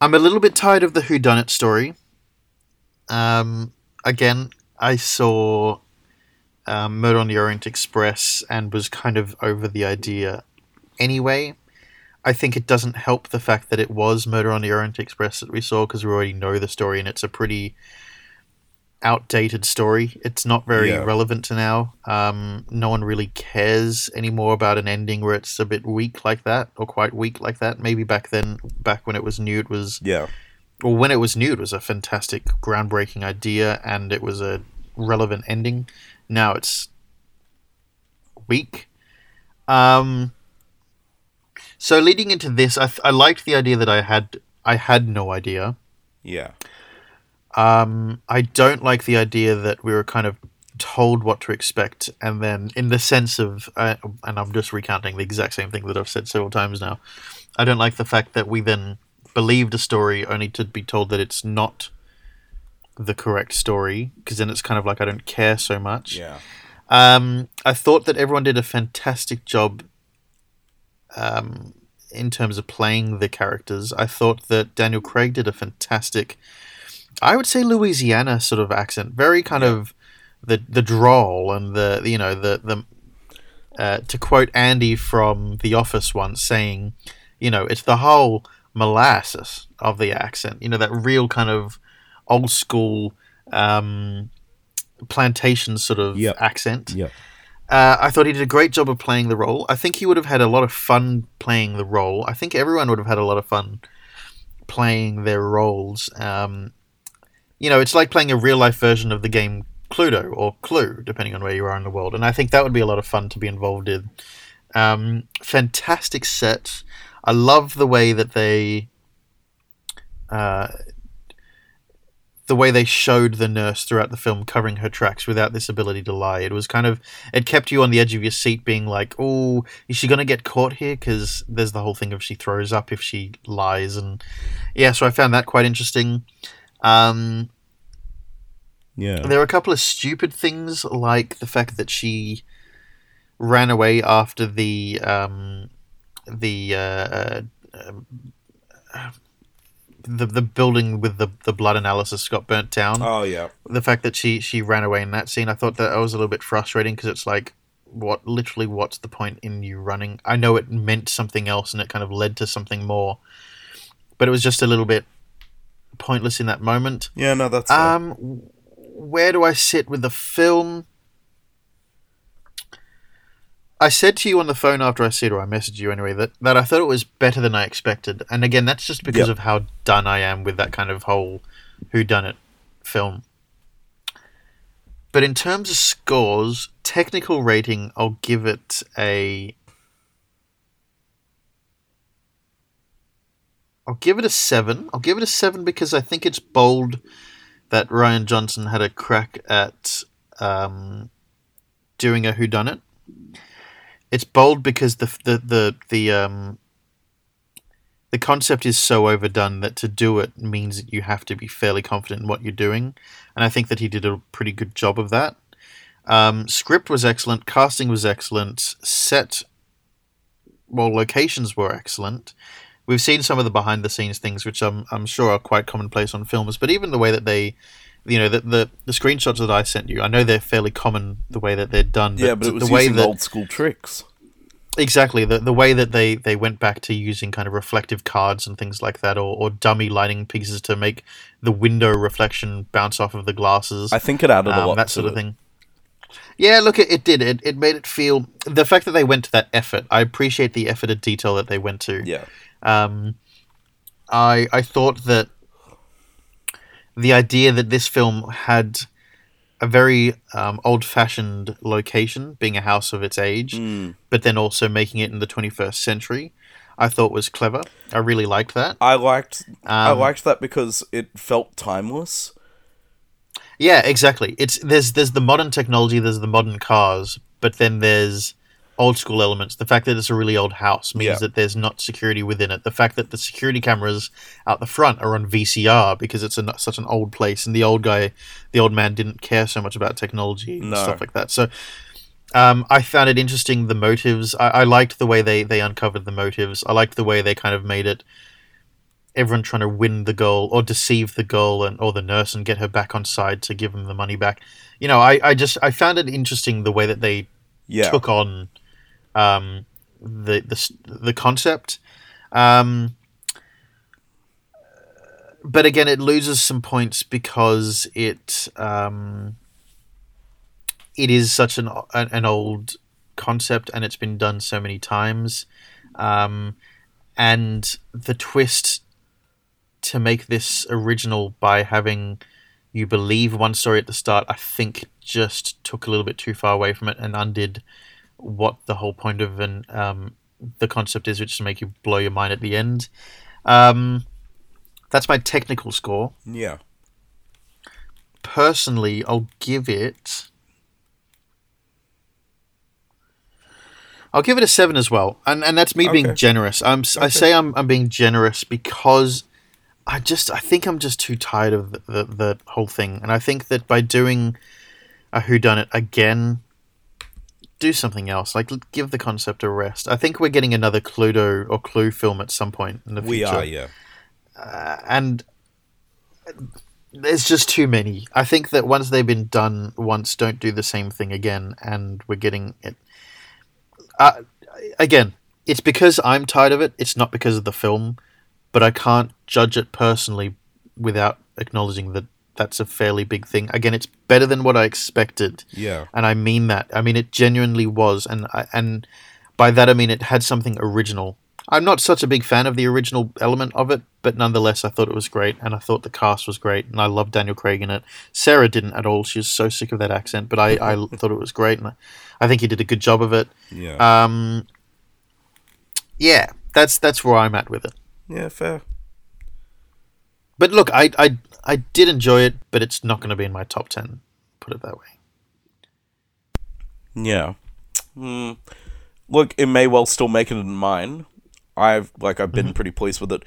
I'm a little bit tired of the whodunit story. Again, I saw Murder on the Orient Express and was kind of over the idea anyway. I think it doesn't help the fact that it was Murder on the Orient Express that we saw, because we already know the story, and it's a pretty outdated story. It's not very relevant now. No one really cares anymore about an ending where it's a bit weak like that, or quite weak like that. Maybe back then, back when it was new, it was... Yeah. Well, when it was new, it was a fantastic, groundbreaking idea, and it was a relevant ending. Now it's weak. So leading into this, I liked the idea that I had no idea. Yeah. I don't like the idea that we were kind of told what to expect, and then in the sense of, and I'm just recounting the exact same thing that I've said several times now, I don't like the fact that we then believed a story only to be told that it's not the correct story, because then it's kind of like I don't care so much. Yeah. I thought that everyone did a fantastic job in terms of playing the characters. I thought that Daniel Craig did a fantastic... I would say Louisiana sort of accent, very kind of the drawl and the to quote Andy from The Office once saying, you know, it's the whole molasses of the accent, you know, that real kind of old school plantation sort of accent. Yeah. I thought he did a great job of playing the role. I think he would have had a lot of fun playing the role. I think everyone would have had a lot of fun playing their roles. You know, it's like playing a real-life version of the game Cluedo or Clue, depending on where you are in the world. And I think that would be a lot of fun to be involved in. Fantastic set. I love the way that they... the way they showed the nurse throughout the film covering her tracks without this ability to lie. It was kind of... It kept you on the edge of your seat being like, oh, is she going to get caught here? Because there's the whole thing of she throws up if she lies. And yeah, so I found that quite interesting. There were a couple of stupid things, like the fact that she ran away after the building with the blood analysis got burnt down. Oh yeah, the fact that she ran away in that scene, I thought that was a little bit frustrating because it's like, what's the point in you running? I know it meant something else and it kind of led to something more, but it was just a little bit pointless in that moment. Yeah, no, that's where do I sit with the film? I said to you on the phone after I said, or I messaged you anyway, that I thought it was better than I expected. And again, that's just because of how done I am with that kind of whole whodunit film. But in terms of scores, technical rating, I'll give it a 7. I'll give it a 7 because I think it's bold that Rian Johnson had a crack at doing a whodunit. It's bold because the concept is so overdone that to do it means that you have to be fairly confident in what you're doing, and I think that he did a pretty good job of that. Script was excellent, casting was excellent, locations were excellent. We've seen some of the behind-the-scenes things, which I'm sure are quite commonplace on films, but even the way that they, you know, the screenshots that I sent you, I know they're fairly common, the way that they're done. But yeah, but it was using old-school tricks. Exactly. The way that they went back to using kind of reflective cards and things like that, or dummy lighting pieces to make the window reflection bounce off of the glasses. I think it added a lot to that sort of thing. Yeah, look, it did. It made it feel... The fact that they went to that effort, I appreciate the effort and detail that they went to. Yeah. I thought that the idea that this film had a very old-fashioned location, being a house of its age, but then also making it in the 21st century, I thought was clever. I really liked that. I liked that because it felt timeless. Yeah, exactly. It's there's the modern technology, there's the modern cars, but then there's old school elements. The fact that it's a really old house means that there's not security within it. The fact that the security cameras out the front are on VCR because it's such an old place, and the old man didn't care so much about technology and stuff like that. So I found it interesting, the motives. I liked the way they uncovered the motives. I liked the way they kind of made it everyone trying to win the goal or deceive the goal or the nurse and get her back on side to give them the money back. You know, I found it interesting the way that they took on the concept. But again, it loses some points because it is such an old concept, and it's been done so many times. And the twist to make this original by having you believe one story at the start, I think just took a little bit too far away from it and undid what the whole point of the concept is, which is to make you blow your mind at the end. That's my technical score. Yeah. Personally, I'll give it a 7 as well, and that's me being generous. I'm being generous because I think I'm just too tired of the whole thing, and I think that by doing a whodunit again, do something else. Like, give the concept a rest. I think we're getting another Cluedo or Clue film at some point in the future. We are, yeah. And there's just too many. I think that once they've been done once, don't do the same thing again. And we're getting it again. It's because I'm tired of it. It's not because of the film, but I can't judge it personally without acknowledging that that's a fairly big thing. Again, it's better than what I expected. Yeah, and I mean that. I mean it genuinely was, and by that I mean it had something original. I'm not such a big fan of the original element of it, but nonetheless, I thought it was great, and I thought the cast was great, and I love Daniel Craig in it. Sarah didn't at all; she was so sick of that accent, but I thought it was great, and I think he did a good job of it. Yeah. Yeah, that's where I'm at with it. Yeah, fair. But look, I did enjoy it, but it's not going to be in my top 10. Put it that way. Yeah. Look, it may well still make it in mine. I've been pretty pleased with it,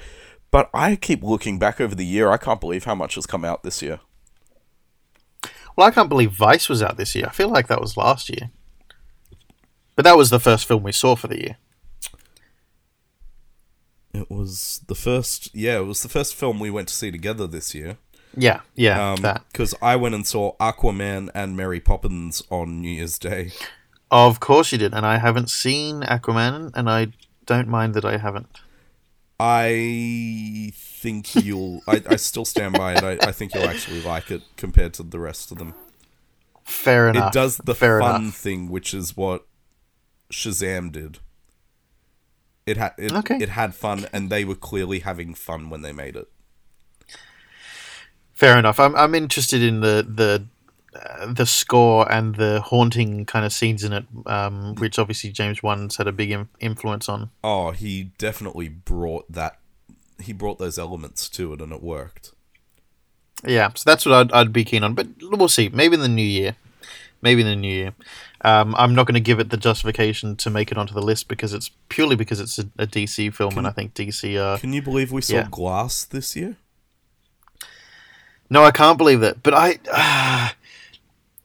but I keep looking back over the year. I can't believe how much has come out this year. Well, I can't believe Vice was out this year. I feel like that was last year, but that was the first film we saw for the year. It was the first film we went to see together this year. Yeah, that. Because I went and saw Aquaman and Mary Poppins on New Year's Day. Of course you did, and I haven't seen Aquaman, and I don't mind that I haven't. I think you'll... I still stand by it. I think you'll actually like it compared to the rest of them. Fair enough. It does the fun thing, which is what Shazam did. It had fun, and they were clearly having fun when they made it. Fair enough. I'm interested in the score and the haunting kind of scenes in it, which obviously James Wan's had a big influence on. Oh, he definitely brought that. He brought those elements to it, and it worked. Yeah, so that's what I'd be keen on. But we'll see. Maybe in the new year. I'm not going to give it the justification to make it onto the list because it's purely because it's a DC film, and I think DC. Can you believe we saw Glass this year? No, I can't believe that. But I.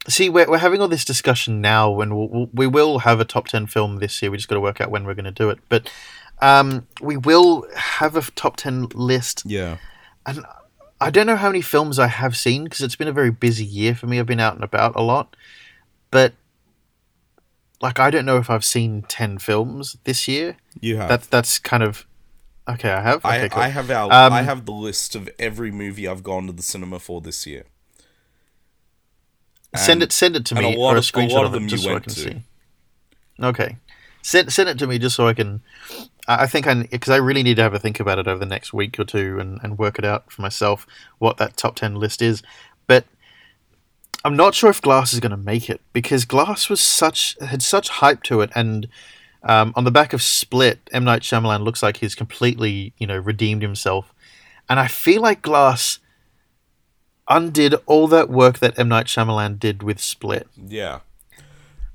See, we're having all this discussion now, and we will have a top 10 film this year. We just got to work out when we're going to do it. But we will have a top 10 list. Yeah. And I don't know how many films I have seen, because it's been a very busy year for me. I've been out and about a lot. But, like, I don't know if I've seen 10 films this year. You have. That's kind of... Okay, I have? Okay, cool. I have the list of every movie I've gone to the cinema for this year. Send it to me, or a screenshot of it, just so I can see. Okay. Send it to me just so I can... I think because I really need to have a think about it over the next week or two and work it out for myself, what that top 10 list is. But I'm not sure if Glass is going to make it, because Glass was had such hype to it, and on the back of Split, M. Night Shyamalan looks like he's completely, redeemed himself. And I feel like Glass... undid all that work that M. Night Shyamalan did with Split. Yeah.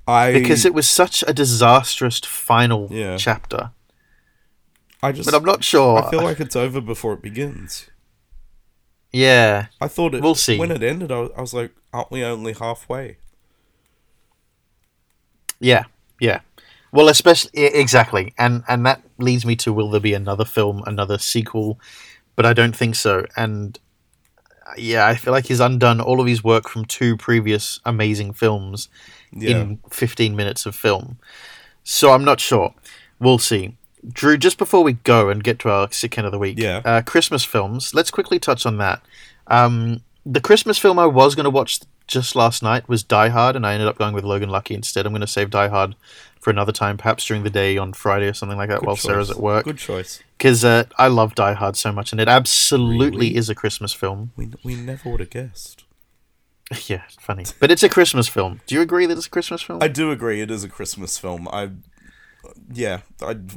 Because it was such a disastrous final chapter. But I'm not sure. I feel like it's over before it begins. Yeah. I thought it... We'll see. When it ended, I was like, aren't we only halfway? Yeah. Yeah. Well, especially... Exactly. And that leads me to, will there be another film, another sequel? But I don't think so. And... Yeah, I feel like he's undone all of his work from two previous amazing films in 15 minutes of film. So I'm not sure. We'll see. Drew, just before we go and get to our sick end of the week, Christmas films, let's quickly touch on that. The Christmas film I was going to watch just last night was Die Hard, and I ended up going with Logan Lucky instead. I'm going to save Die Hard for another time, perhaps during the day on Friday or something like that. Good while choice. Sarah's at work. Good choice. Because I love Die Hard so much, and it absolutely is a Christmas film. We never would have guessed. Yeah, funny. But it's a Christmas film. Do you agree that it's a Christmas film? I do agree it is a Christmas film. I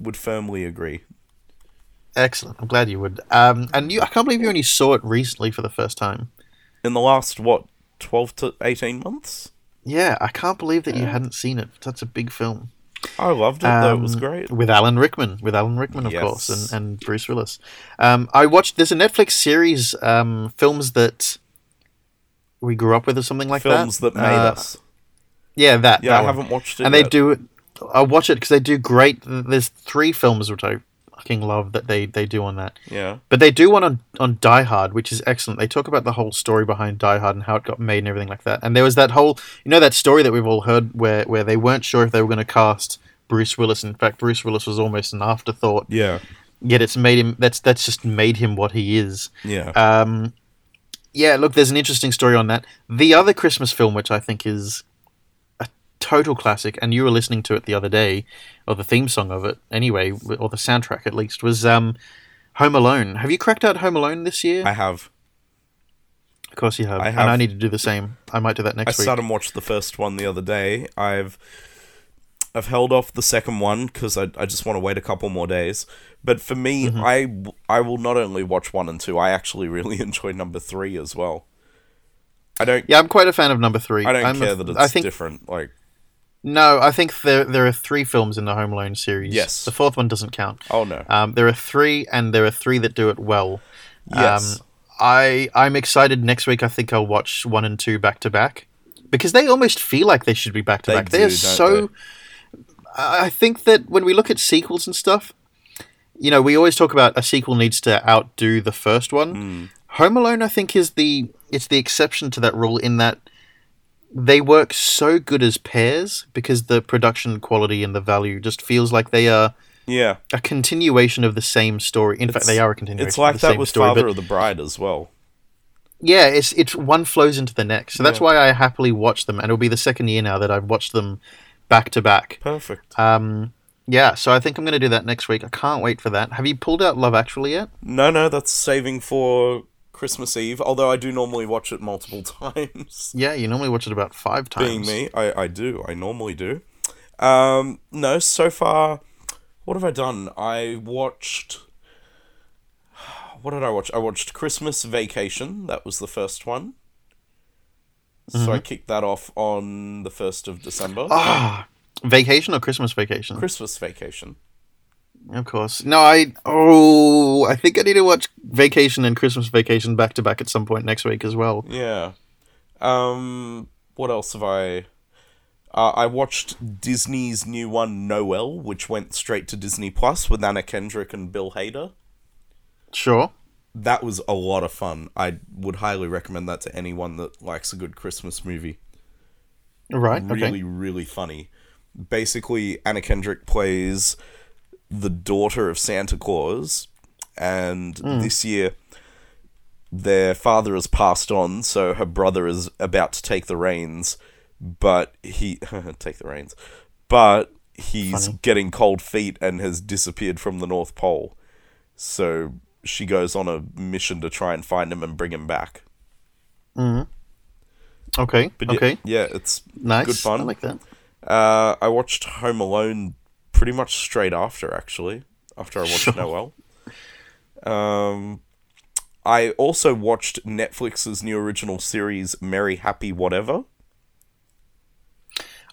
would firmly agree. Excellent. I'm glad you would. And I can't believe you only saw it recently for the first time. In the last, 12 to 18 months? Yeah, I can't believe that you hadn't seen it. That's a big film. I loved it, though. It was great. With Alan Rickman. Of course, and Bruce Willis. I watched... There's a Netflix series, films that we grew up with or something like that. Films that made us. Yeah, that. Yeah, I haven't watched it yet. They do... I'll watch it because they do great... There's three films which I fucking love that they do on that. Yeah. But they do one on Die Hard, which is excellent. They talk about the whole story behind Die Hard and how it got made and everything like that. And there was that whole... You know that story that we've all heard where they weren't sure if they were going to cast Bruce Willis. In fact, Bruce Willis was almost an afterthought. Yeah. Yet it's made him... That's just made him what he is. Yeah. Yeah, look, there's an interesting story on that. The other Christmas film, which I think is... total classic, and you were listening to it the other day, or the theme song of it anyway, or the soundtrack at least, was Home Alone. Have you cracked out Home Alone this year? I have. Of course you have. I have. And I need to do the same. I might do that next week. I sat and watched the first one the other day. I've held off the second one because I just want to wait a couple more days. But for me, I will not only watch 1 and 2, I actually really enjoy number 3 as well. I don't. Yeah, I'm quite a fan of number 3. I don't care that it's different. Like. No, I think there are 3 films in the Home Alone series. Yes. The fourth one doesn't count. Oh, no. There are 3, and there are 3 that do it well. Yes. I'm excited next week. I think I'll watch 1 and 2 back-to-back, because they almost feel like they should be back-to-back. They are so... I think that when we look at sequels and stuff, you know, we always talk about a sequel needs to outdo the first one. Mm. Home Alone, I think, is the exception to that rule, in that they work so good as pairs because the production quality and the value just feels like they are a continuation of the same story. In fact, they are a continuation of the same story. It's like that with Father of the Bride as well. Yeah, it's one flows into the next. So that's why I happily watch them, and it'll be the second year now that I've watched them back to back. Perfect. Yeah, so I think I'm going to do that next week. I can't wait for that. Have you pulled out Love Actually yet? No, that's saving for... Christmas Eve, although I do normally watch it multiple times. Yeah, you normally watch it about 5 times. Being me, I normally do. No, so far, what have I done? What did I watch? I watched Christmas Vacation, that was the first one. So I kicked that off on the 1st of December. Vacation or Christmas Vacation? Christmas Vacation. Of course. No, I think I need to watch Vacation and Christmas Vacation back to back at some point next week as well. Yeah. What else have I... I watched Disney's new one, Noel, which went straight to Disney Plus with Anna Kendrick and Bill Hader. Sure. That was a lot of fun. I would highly recommend that to anyone that likes a good Christmas movie. Right, Really, really funny. Basically, Anna Kendrick plays... the daughter of Santa Claus, and this year their father has passed on, so her brother is about to take the reins, but he's getting cold feet and has disappeared from the North Pole, so she goes on a mission to try and find him and bring him back. Okay. Yeah, it's nice. Good fun. I like that. I watched Home Alone pretty much straight after I watched Noel. I also watched Netflix's new original series, Merry Happy Whatever.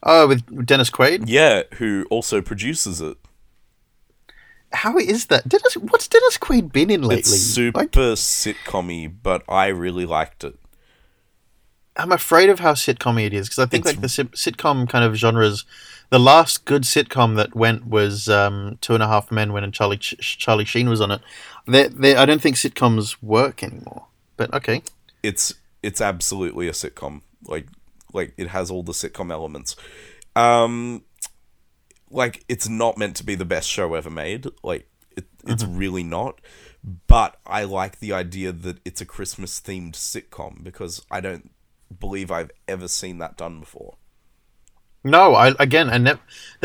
Oh, with Dennis Quaid? Yeah, who also produces it. How is that? What's Dennis Quaid been in lately? It's super sitcom-y, but I really liked it. I'm afraid of how sitcom-y it is, because I think like the sitcom kind of genres... The last good sitcom that went was 2.5 Men when Charlie Sheen was on it. I don't think sitcoms work anymore. But okay, it's absolutely a sitcom. Like it has all the sitcom elements. like, it's not meant to be the best show ever made. Like, it's really not. But I like the idea that it's a Christmas-themed sitcom, because I don't believe I've ever seen that done before. No, the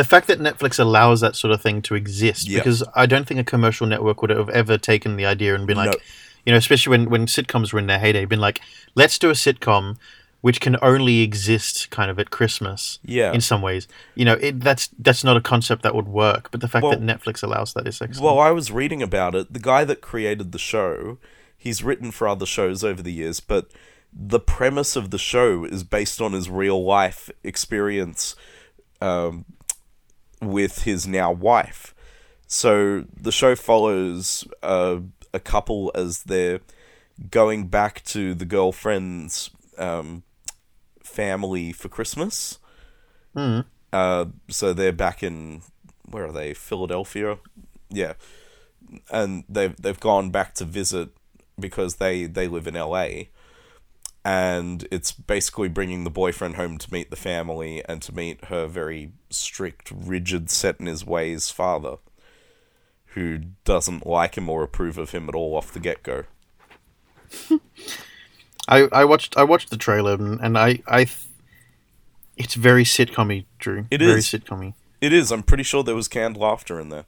fact that Netflix allows that sort of thing to exist, yeah. because I don't think a commercial network would have ever taken the idea and been like, you know, especially when sitcoms were in their heyday, been like, let's do a sitcom which can only exist kind of at Christmas in some ways. You know, that's not a concept that would work, but the fact that Netflix allows that is excellent. Well, I was reading about it. The guy that created the show, he's written for other shows over the years, but the premise of the show is based on his real-life experience with his now wife. So the show follows a couple as they're going back to the girlfriend's family for Christmas. Mm. So they're back in... Where are they? Philadelphia? Yeah. And they've gone back to visit because they live in LA. And it's basically bringing the boyfriend home to meet the family and to meet her very strict, rigid, set-in-his-ways father, who doesn't like him or approve of him at all off the get-go. I watched the trailer, and it's very sitcom-y, Drew. It is. Very sitcom-y. It is. I'm pretty sure there was canned laughter in there.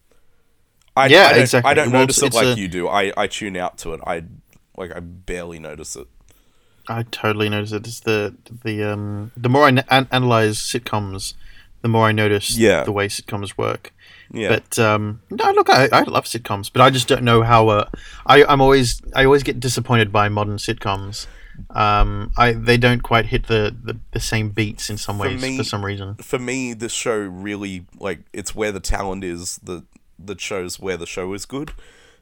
I don't notice it like you do. I tune out to it. I barely notice it. I totally notice it. It's the more I analyze sitcoms, the more I notice the way sitcoms work. Yeah. But no, look, I love sitcoms, but I just don't know how. I always get disappointed by modern sitcoms. They don't quite hit the same beats in some ways for some reason. For me, the show really, like, it's where the talent is that shows where the show is good.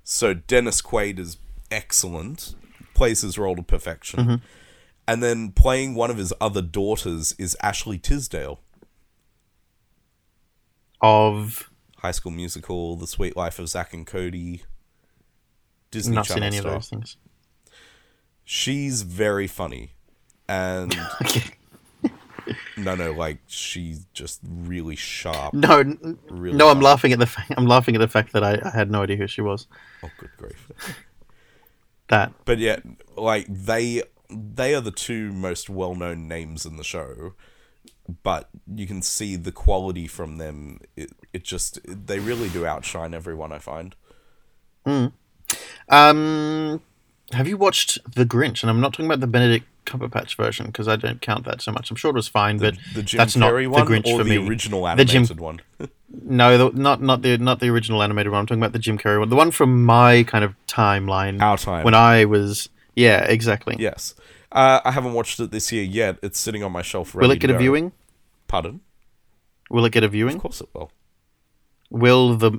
So Dennis Quaid is excellent. Plays his role to perfection. Mm-hmm. And then playing one of his other daughters is Ashley Tisdale. Of? High School Musical, The Sweet Life of Zack and Cody, Disney Channel. Not seen any of those things. She's very funny. And... No, like, she's just really sharp. No, really sharp. I'm laughing at the fact that I had no idea who she was. Oh, good grief. But yeah, like, they are the two most well-known names in the show, but you can see the quality from them. They really do outshine everyone, I find. Mm. Have you watched The Grinch? And I'm not talking about the Benedict Cumberbatch version, because I don't count that so much. I'm sure it was fine, but the Jim that's Carrey not the Grinch for me. Or the original animated one? No, not the original animated one. I'm talking about the Jim Carrey one. The one from my kind of timeline. Our time. When I was... Yeah, exactly. Yes. I haven't watched it this year yet. It's sitting on my shelf ready. Will it get a viewing? Pardon? Will it get a viewing? Of course it will. Will the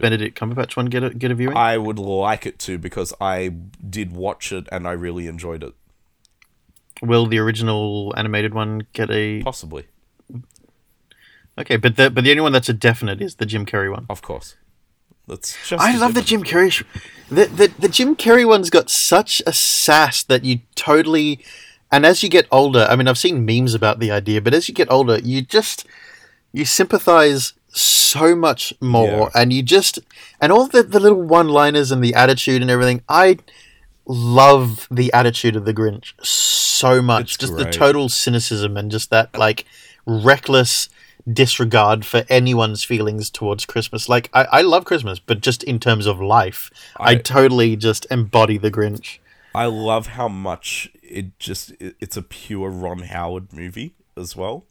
Benedict Cumberbatch one get a viewing? I would like it to, because I did watch it and I really enjoyed it. Will the original animated one get a... Possibly. Okay, but the only one that's a definite is the Jim Carrey one. Of course. That's just I love the Jim Carrey... The Jim Carrey one's got such a sass that you totally... And as you get older... I mean, I've seen memes about the idea, but as you get older, you just... You sympathize so much more, and you just... And all the little one-liners and the attitude and everything, I... love the attitude of the Grinch so much. It's just great. The total cynicism and just that, like, reckless disregard for anyone's feelings towards Christmas. Like, I love Christmas, but just in terms of life, I totally just embody the Grinch. I love how much it's a pure Ron Howard movie as well.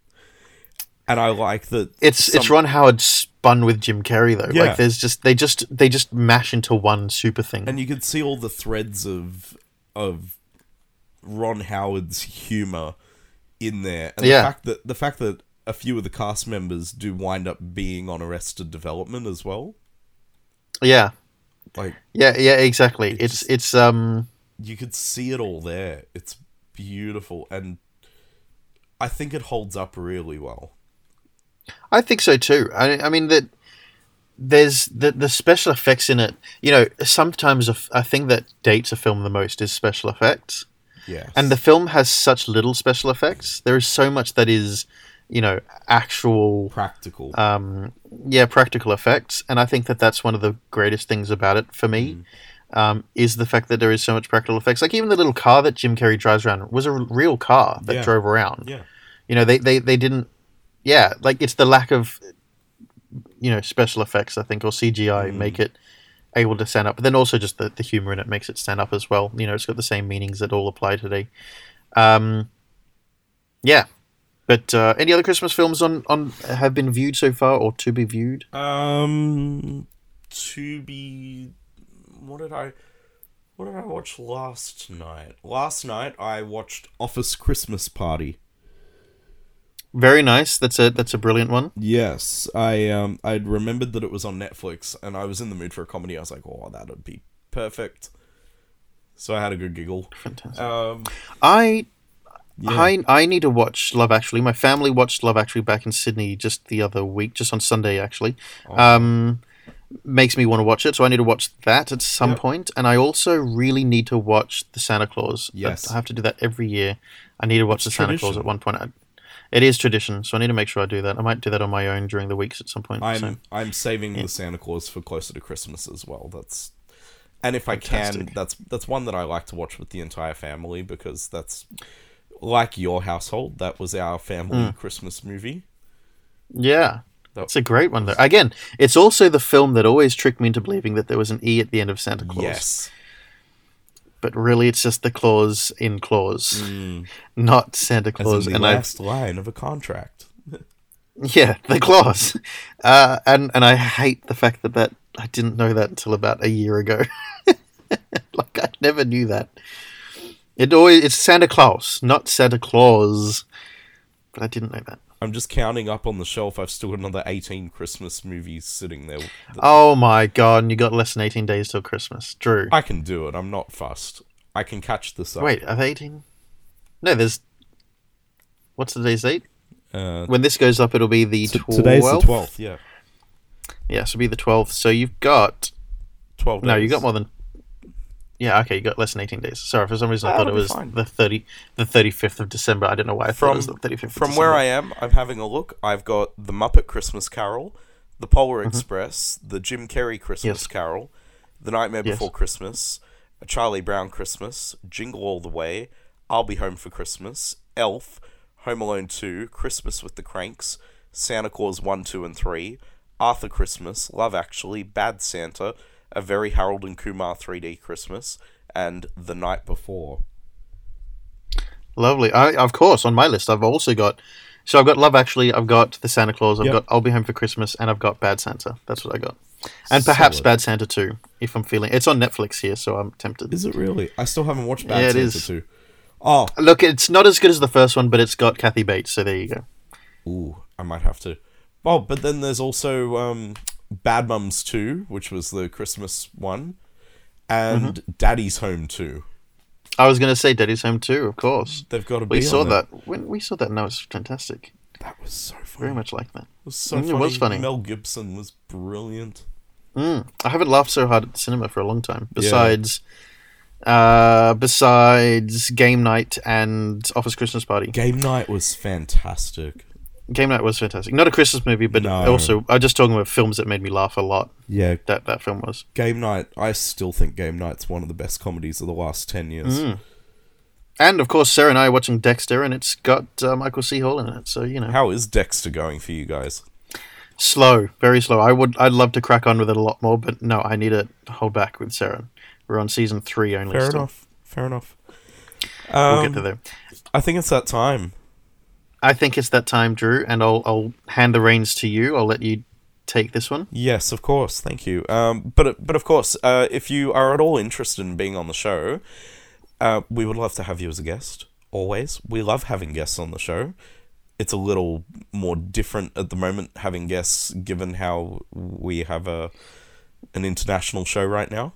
And I like that it's Ron Howard spun with Jim Carrey though. Yeah. Like there's just they just mash into one super thing. And you can see all the threads of Ron Howard's humor in there. And the fact that a few of the cast members do wind up being on Arrested Development as well. Yeah. Like Yeah, exactly. It's you could see it all there. It's beautiful, and I think it holds up really well. I think so too. I mean that there's the special effects in it. You know, sometimes a thing that dates a film the most is special effects. Yes. And the film has such little special effects. There is so much that is you know, actual practical, practical effects. And I think that that's one of the greatest things about it for me, is the fact that there is so much practical effects. Like even the little car that Jim Carrey drives around was a real car that drove around. Yeah, you know, they didn't. Yeah, like it's the lack of, you know, special effects, I think, or CGI make it able to stand up. But then also just the humor in it makes it stand up as well. You know, it's got the same meanings that all apply today. Yeah. But any other Christmas films on have been viewed so far or to be viewed? What did I watch last night? Last night I watched Office Christmas Party. Very nice. That's a brilliant one. Yes, I'd remembered that it was on Netflix, and I was in the mood for a comedy. I was like, "Oh, that would be perfect." So I had a good giggle. Fantastic. I need to watch Love Actually. My family watched Love Actually back in Sydney just the other week, just on Sunday actually. Makes me want to watch it, so I need to watch that at some point. And I also really need to watch The Santa Claus. Yes, I have to do that every year. I need to watch The Santa Claus at one point. It is tradition, so I need to make sure I do that. I might do that on my own during the weeks at some point. I'm saving The Santa Claus for closer to Christmas as well. That's one that I like to watch with the entire family, because that's like your household. That was our family Christmas movie. Yeah, that's a great one though. Again, it's also the film that always tricked me into believing that there was an E at the end of Santa Claus. Yes. But really, it's just the clause in clause, not Santa Claus. As in the last line of a contract. Yeah, the clause. And I hate the fact that I didn't know that until about a year ago. Like, I never knew that. It's Santa Claus, not Santa Claus. But I didn't know that. I'm just counting up on the shelf. I've still got another 18 Christmas movies sitting there. Oh my god, and you got less than 18 days till Christmas. Drew. I can do it. I'm not fussed. I can catch this up. Wait, are they 18? No, there's... What's today's date? When this goes up, it'll be the 12th. Today's the 12th, yeah. Yeah, so it'll be the 12th. So you've got... 12 days. No, you got more than... Yeah, okay, you got less than 18 days. Sorry, for some reason I thought it was the 35th of December. I don't know why I thought it was the 35th of December. From where I am, I'm having a look. I've got The Muppet Christmas Carol, The Polar Express, The Jim Carrey Christmas Carol, The Nightmare Before Christmas, A Charlie Brown Christmas, Jingle All the Way, I'll Be Home for Christmas, Elf, Home Alone 2, Christmas with the Cranks, Santa Claus 1, 2, and 3, Arthur Christmas, Love Actually, Bad Santa, A Very Harold and Kumar 3D Christmas, and The Night Before. Lovely. Of course, on my list, I've also got... So I've got Love Actually, I've got The Santa Claus, I've got I'll Be Home for Christmas, and I've got Bad Santa. That's what I got. And perhaps Bad Santa 2, if I'm feeling... It's on Netflix here, so I'm tempted. Is it really? I still haven't watched Bad Santa 2. Oh. Look, it's not as good as the first one, but it's got Kathy Bates, so there you go. Ooh, I might have to. Oh, but then there's also... Bad Mums 2, which was the Christmas one, and Daddy's Home 2. I was going to say Daddy's Home 2, of course. They've got to be. We saw that, and that was fantastic. That was so funny. Very much like that. It was so funny. It was funny. Mel Gibson was brilliant. I haven't laughed so hard at the cinema for a long time. Besides Game Night and Office Christmas Party. Game Night was fantastic. Game Night was fantastic. Not a Christmas movie, but also, I'm just talking about films that made me laugh a lot. Yeah. That film was. Game Night, I still think Game Night's one of the best comedies of the last 10 years. And, of course, Sarah and I are watching Dexter, and it's got Michael C. Hall in it, so, you know. How is Dexter going for you guys? Slow. Very slow. I'd love to crack on with it a lot more, but no, I need to hold back with Sarah. We're on season 3 only. Fair enough. We'll get to there. I think it's that time. Drew, and I'll hand the reins to you. I'll let you take this one. Yes, of course. Thank you. But of course, if you are at all interested in being on the show, we would love to have you as a guest, always. We love having guests on the show. It's a little more different at the moment, having guests, given how we have an international show right now.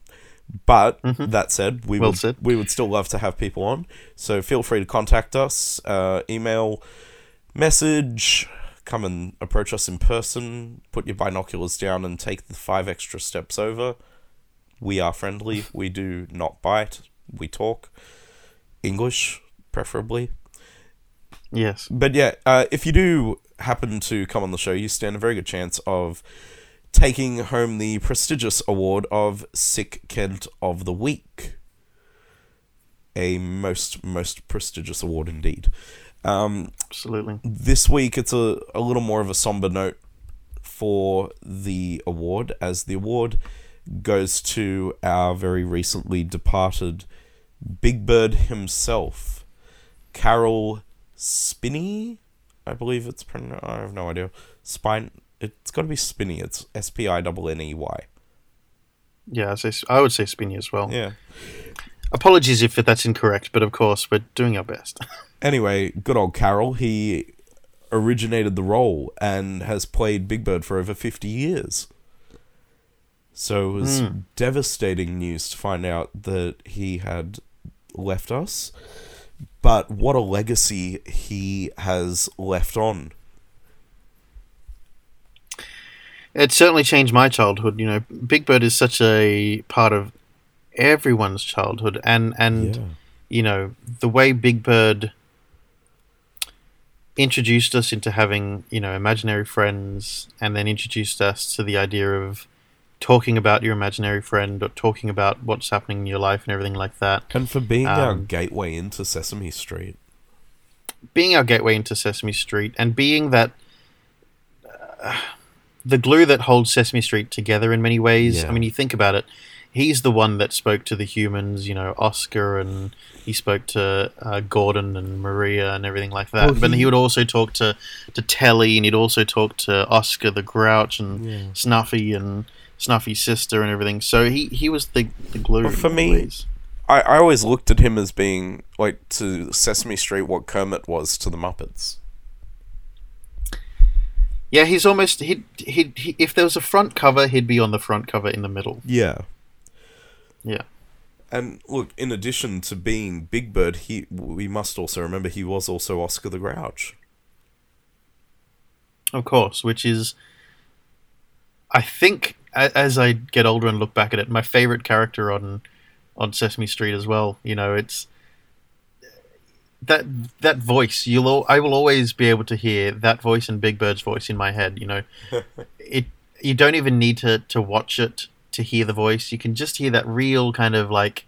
But that said, we would still love to have people on. So feel free to contact us, email... message, come and approach us in person, put your binoculars down and take the 5 extra steps over. We are friendly, we do not bite, we talk English, preferably. Yes. But yeah, if you do happen to come on the show, you stand a very good chance of taking home the prestigious award of Sick Kid of the Week. A most prestigious award indeed. Absolutely. This week, it's a little more of a somber note for the award, as the award goes to our very recently departed Big Bird himself, Carol Spinney, I believe it's pronounced. I have no idea. It's got to be Spinney. It's Spinney. Yeah, I would say Spinney as well. Yeah. Apologies if that's incorrect, but of course, we're doing our best. Anyway, good old Carol. He originated the role and has played Big Bird for over 50 years. So it was devastating news to find out that he had left us. But what a legacy he has left on. It certainly changed my childhood. You know, Big Bird is such a part of everyone's childhood. And you know, the way Big Bird introduced us into having, you know, imaginary friends, and then introduced us to the idea of talking about your imaginary friend or talking about what's happening in your life and everything like that. And for being our gateway into Sesame Street. Being our gateway into Sesame Street, and being that the glue that holds Sesame Street together in many ways. Yeah. I mean, you think about it, he's the one that spoke to the humans, you know, Oscar, and he spoke to Gordon and Maria and everything like that. But he would also talk to Telly, and he'd also talk to Oscar the Grouch and Snuffy and Snuffy's sister and everything. So he was the glue. Well, for me, I always looked at him as being, like, to Sesame Street what Kermit was to the Muppets. Yeah, he's almost... He if there was a front cover, he'd be on the front cover in the middle. Yeah. Yeah. And, look, in addition to being Big Bird, we must also remember he was also Oscar the Grouch. Of course, which is... I think... As I get older and look back at it, my favorite character on Sesame Street as well. You know, it's that voice. I will always be able to hear that voice and Big Bird's voice in my head. You know, you don't even need to watch it to hear the voice. You can just hear that real kind of like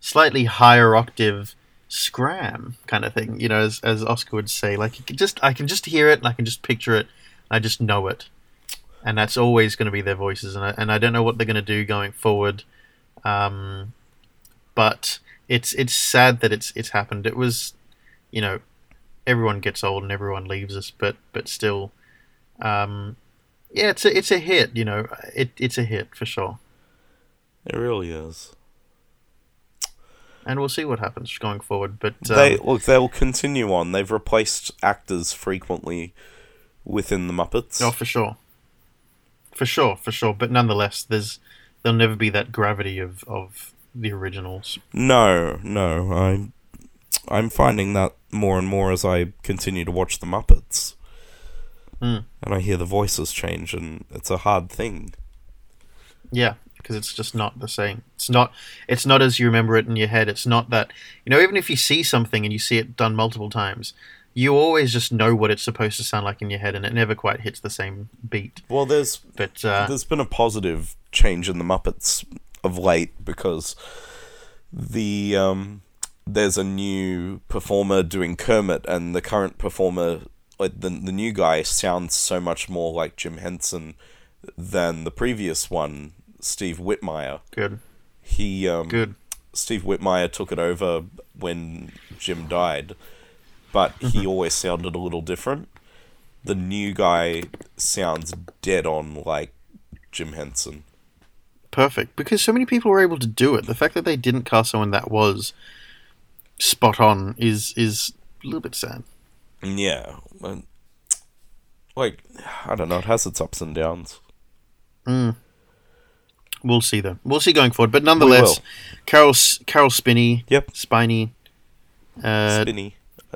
slightly higher octave scram kind of thing. You know, as Oscar would say, like I can just hear it and I can just picture it. And I just know it. And that's always going to be their voices, and I don't know what they're going to do going forward, but it's sad that it's happened. It was, you know, everyone gets old and everyone leaves us, but still, it's a hit. You know, it's a hit for sure. It really is. And we'll see what happens going forward. But they'll continue on. They've replaced actors frequently within the Muppets. Oh, for sure. For sure, but nonetheless, there'll never be that gravity of the originals. No, I'm finding that more and more as I continue to watch the Muppets, and I hear the voices change, and it's a hard thing. Yeah, because it's just not the same. It's not as you remember it in your head. It's not that, you know, even if you see something and you see it done multiple times, you always just know what it's supposed to sound like in your head, and it never quite hits the same beat. Well, there's been a positive change in the Muppets of late, because there's a new performer doing Kermit, and the current performer, like the new guy, sounds so much more like Jim Henson than the previous one, Steve Whitmire. Good. Steve Whitmire took it over when Jim died. But he always sounded a little different. The new guy sounds dead on like Jim Henson. Perfect. Because so many people were able to do it. The fact that they didn't cast someone that was spot on is a little bit sad. Yeah. Like, I don't know. It has its ups and downs. We'll see, though. We'll see going forward. But nonetheless, Carol Spinney. Yep. Spinney. I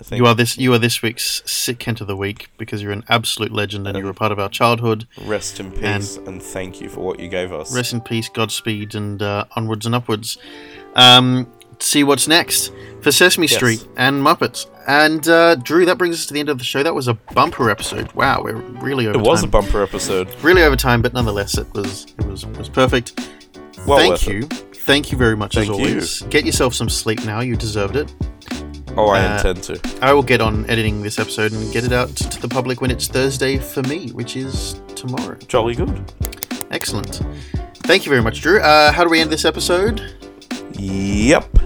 think. You are this week's Sick Kent of the Week, because you're an absolute legend and you were a part of our childhood. Rest in peace, and thank you for what you gave us. Rest in peace, Godspeed, and onwards and upwards. see what's next for Sesame Street and Muppets. And Drew, that brings us to the end of the show. That was a bumper episode. Wow, we're really over time. It was a bumper episode. Really over time, but nonetheless, it was perfect. Well, thank you. Thank you very much, as always. Get yourself some sleep now. You deserved it. Oh, I intend to. I will get on editing this episode and get it out to the public when it's Thursday for me, which is tomorrow. Jolly good. Excellent. Thank you very much, Drew. How do we end this episode? Yep.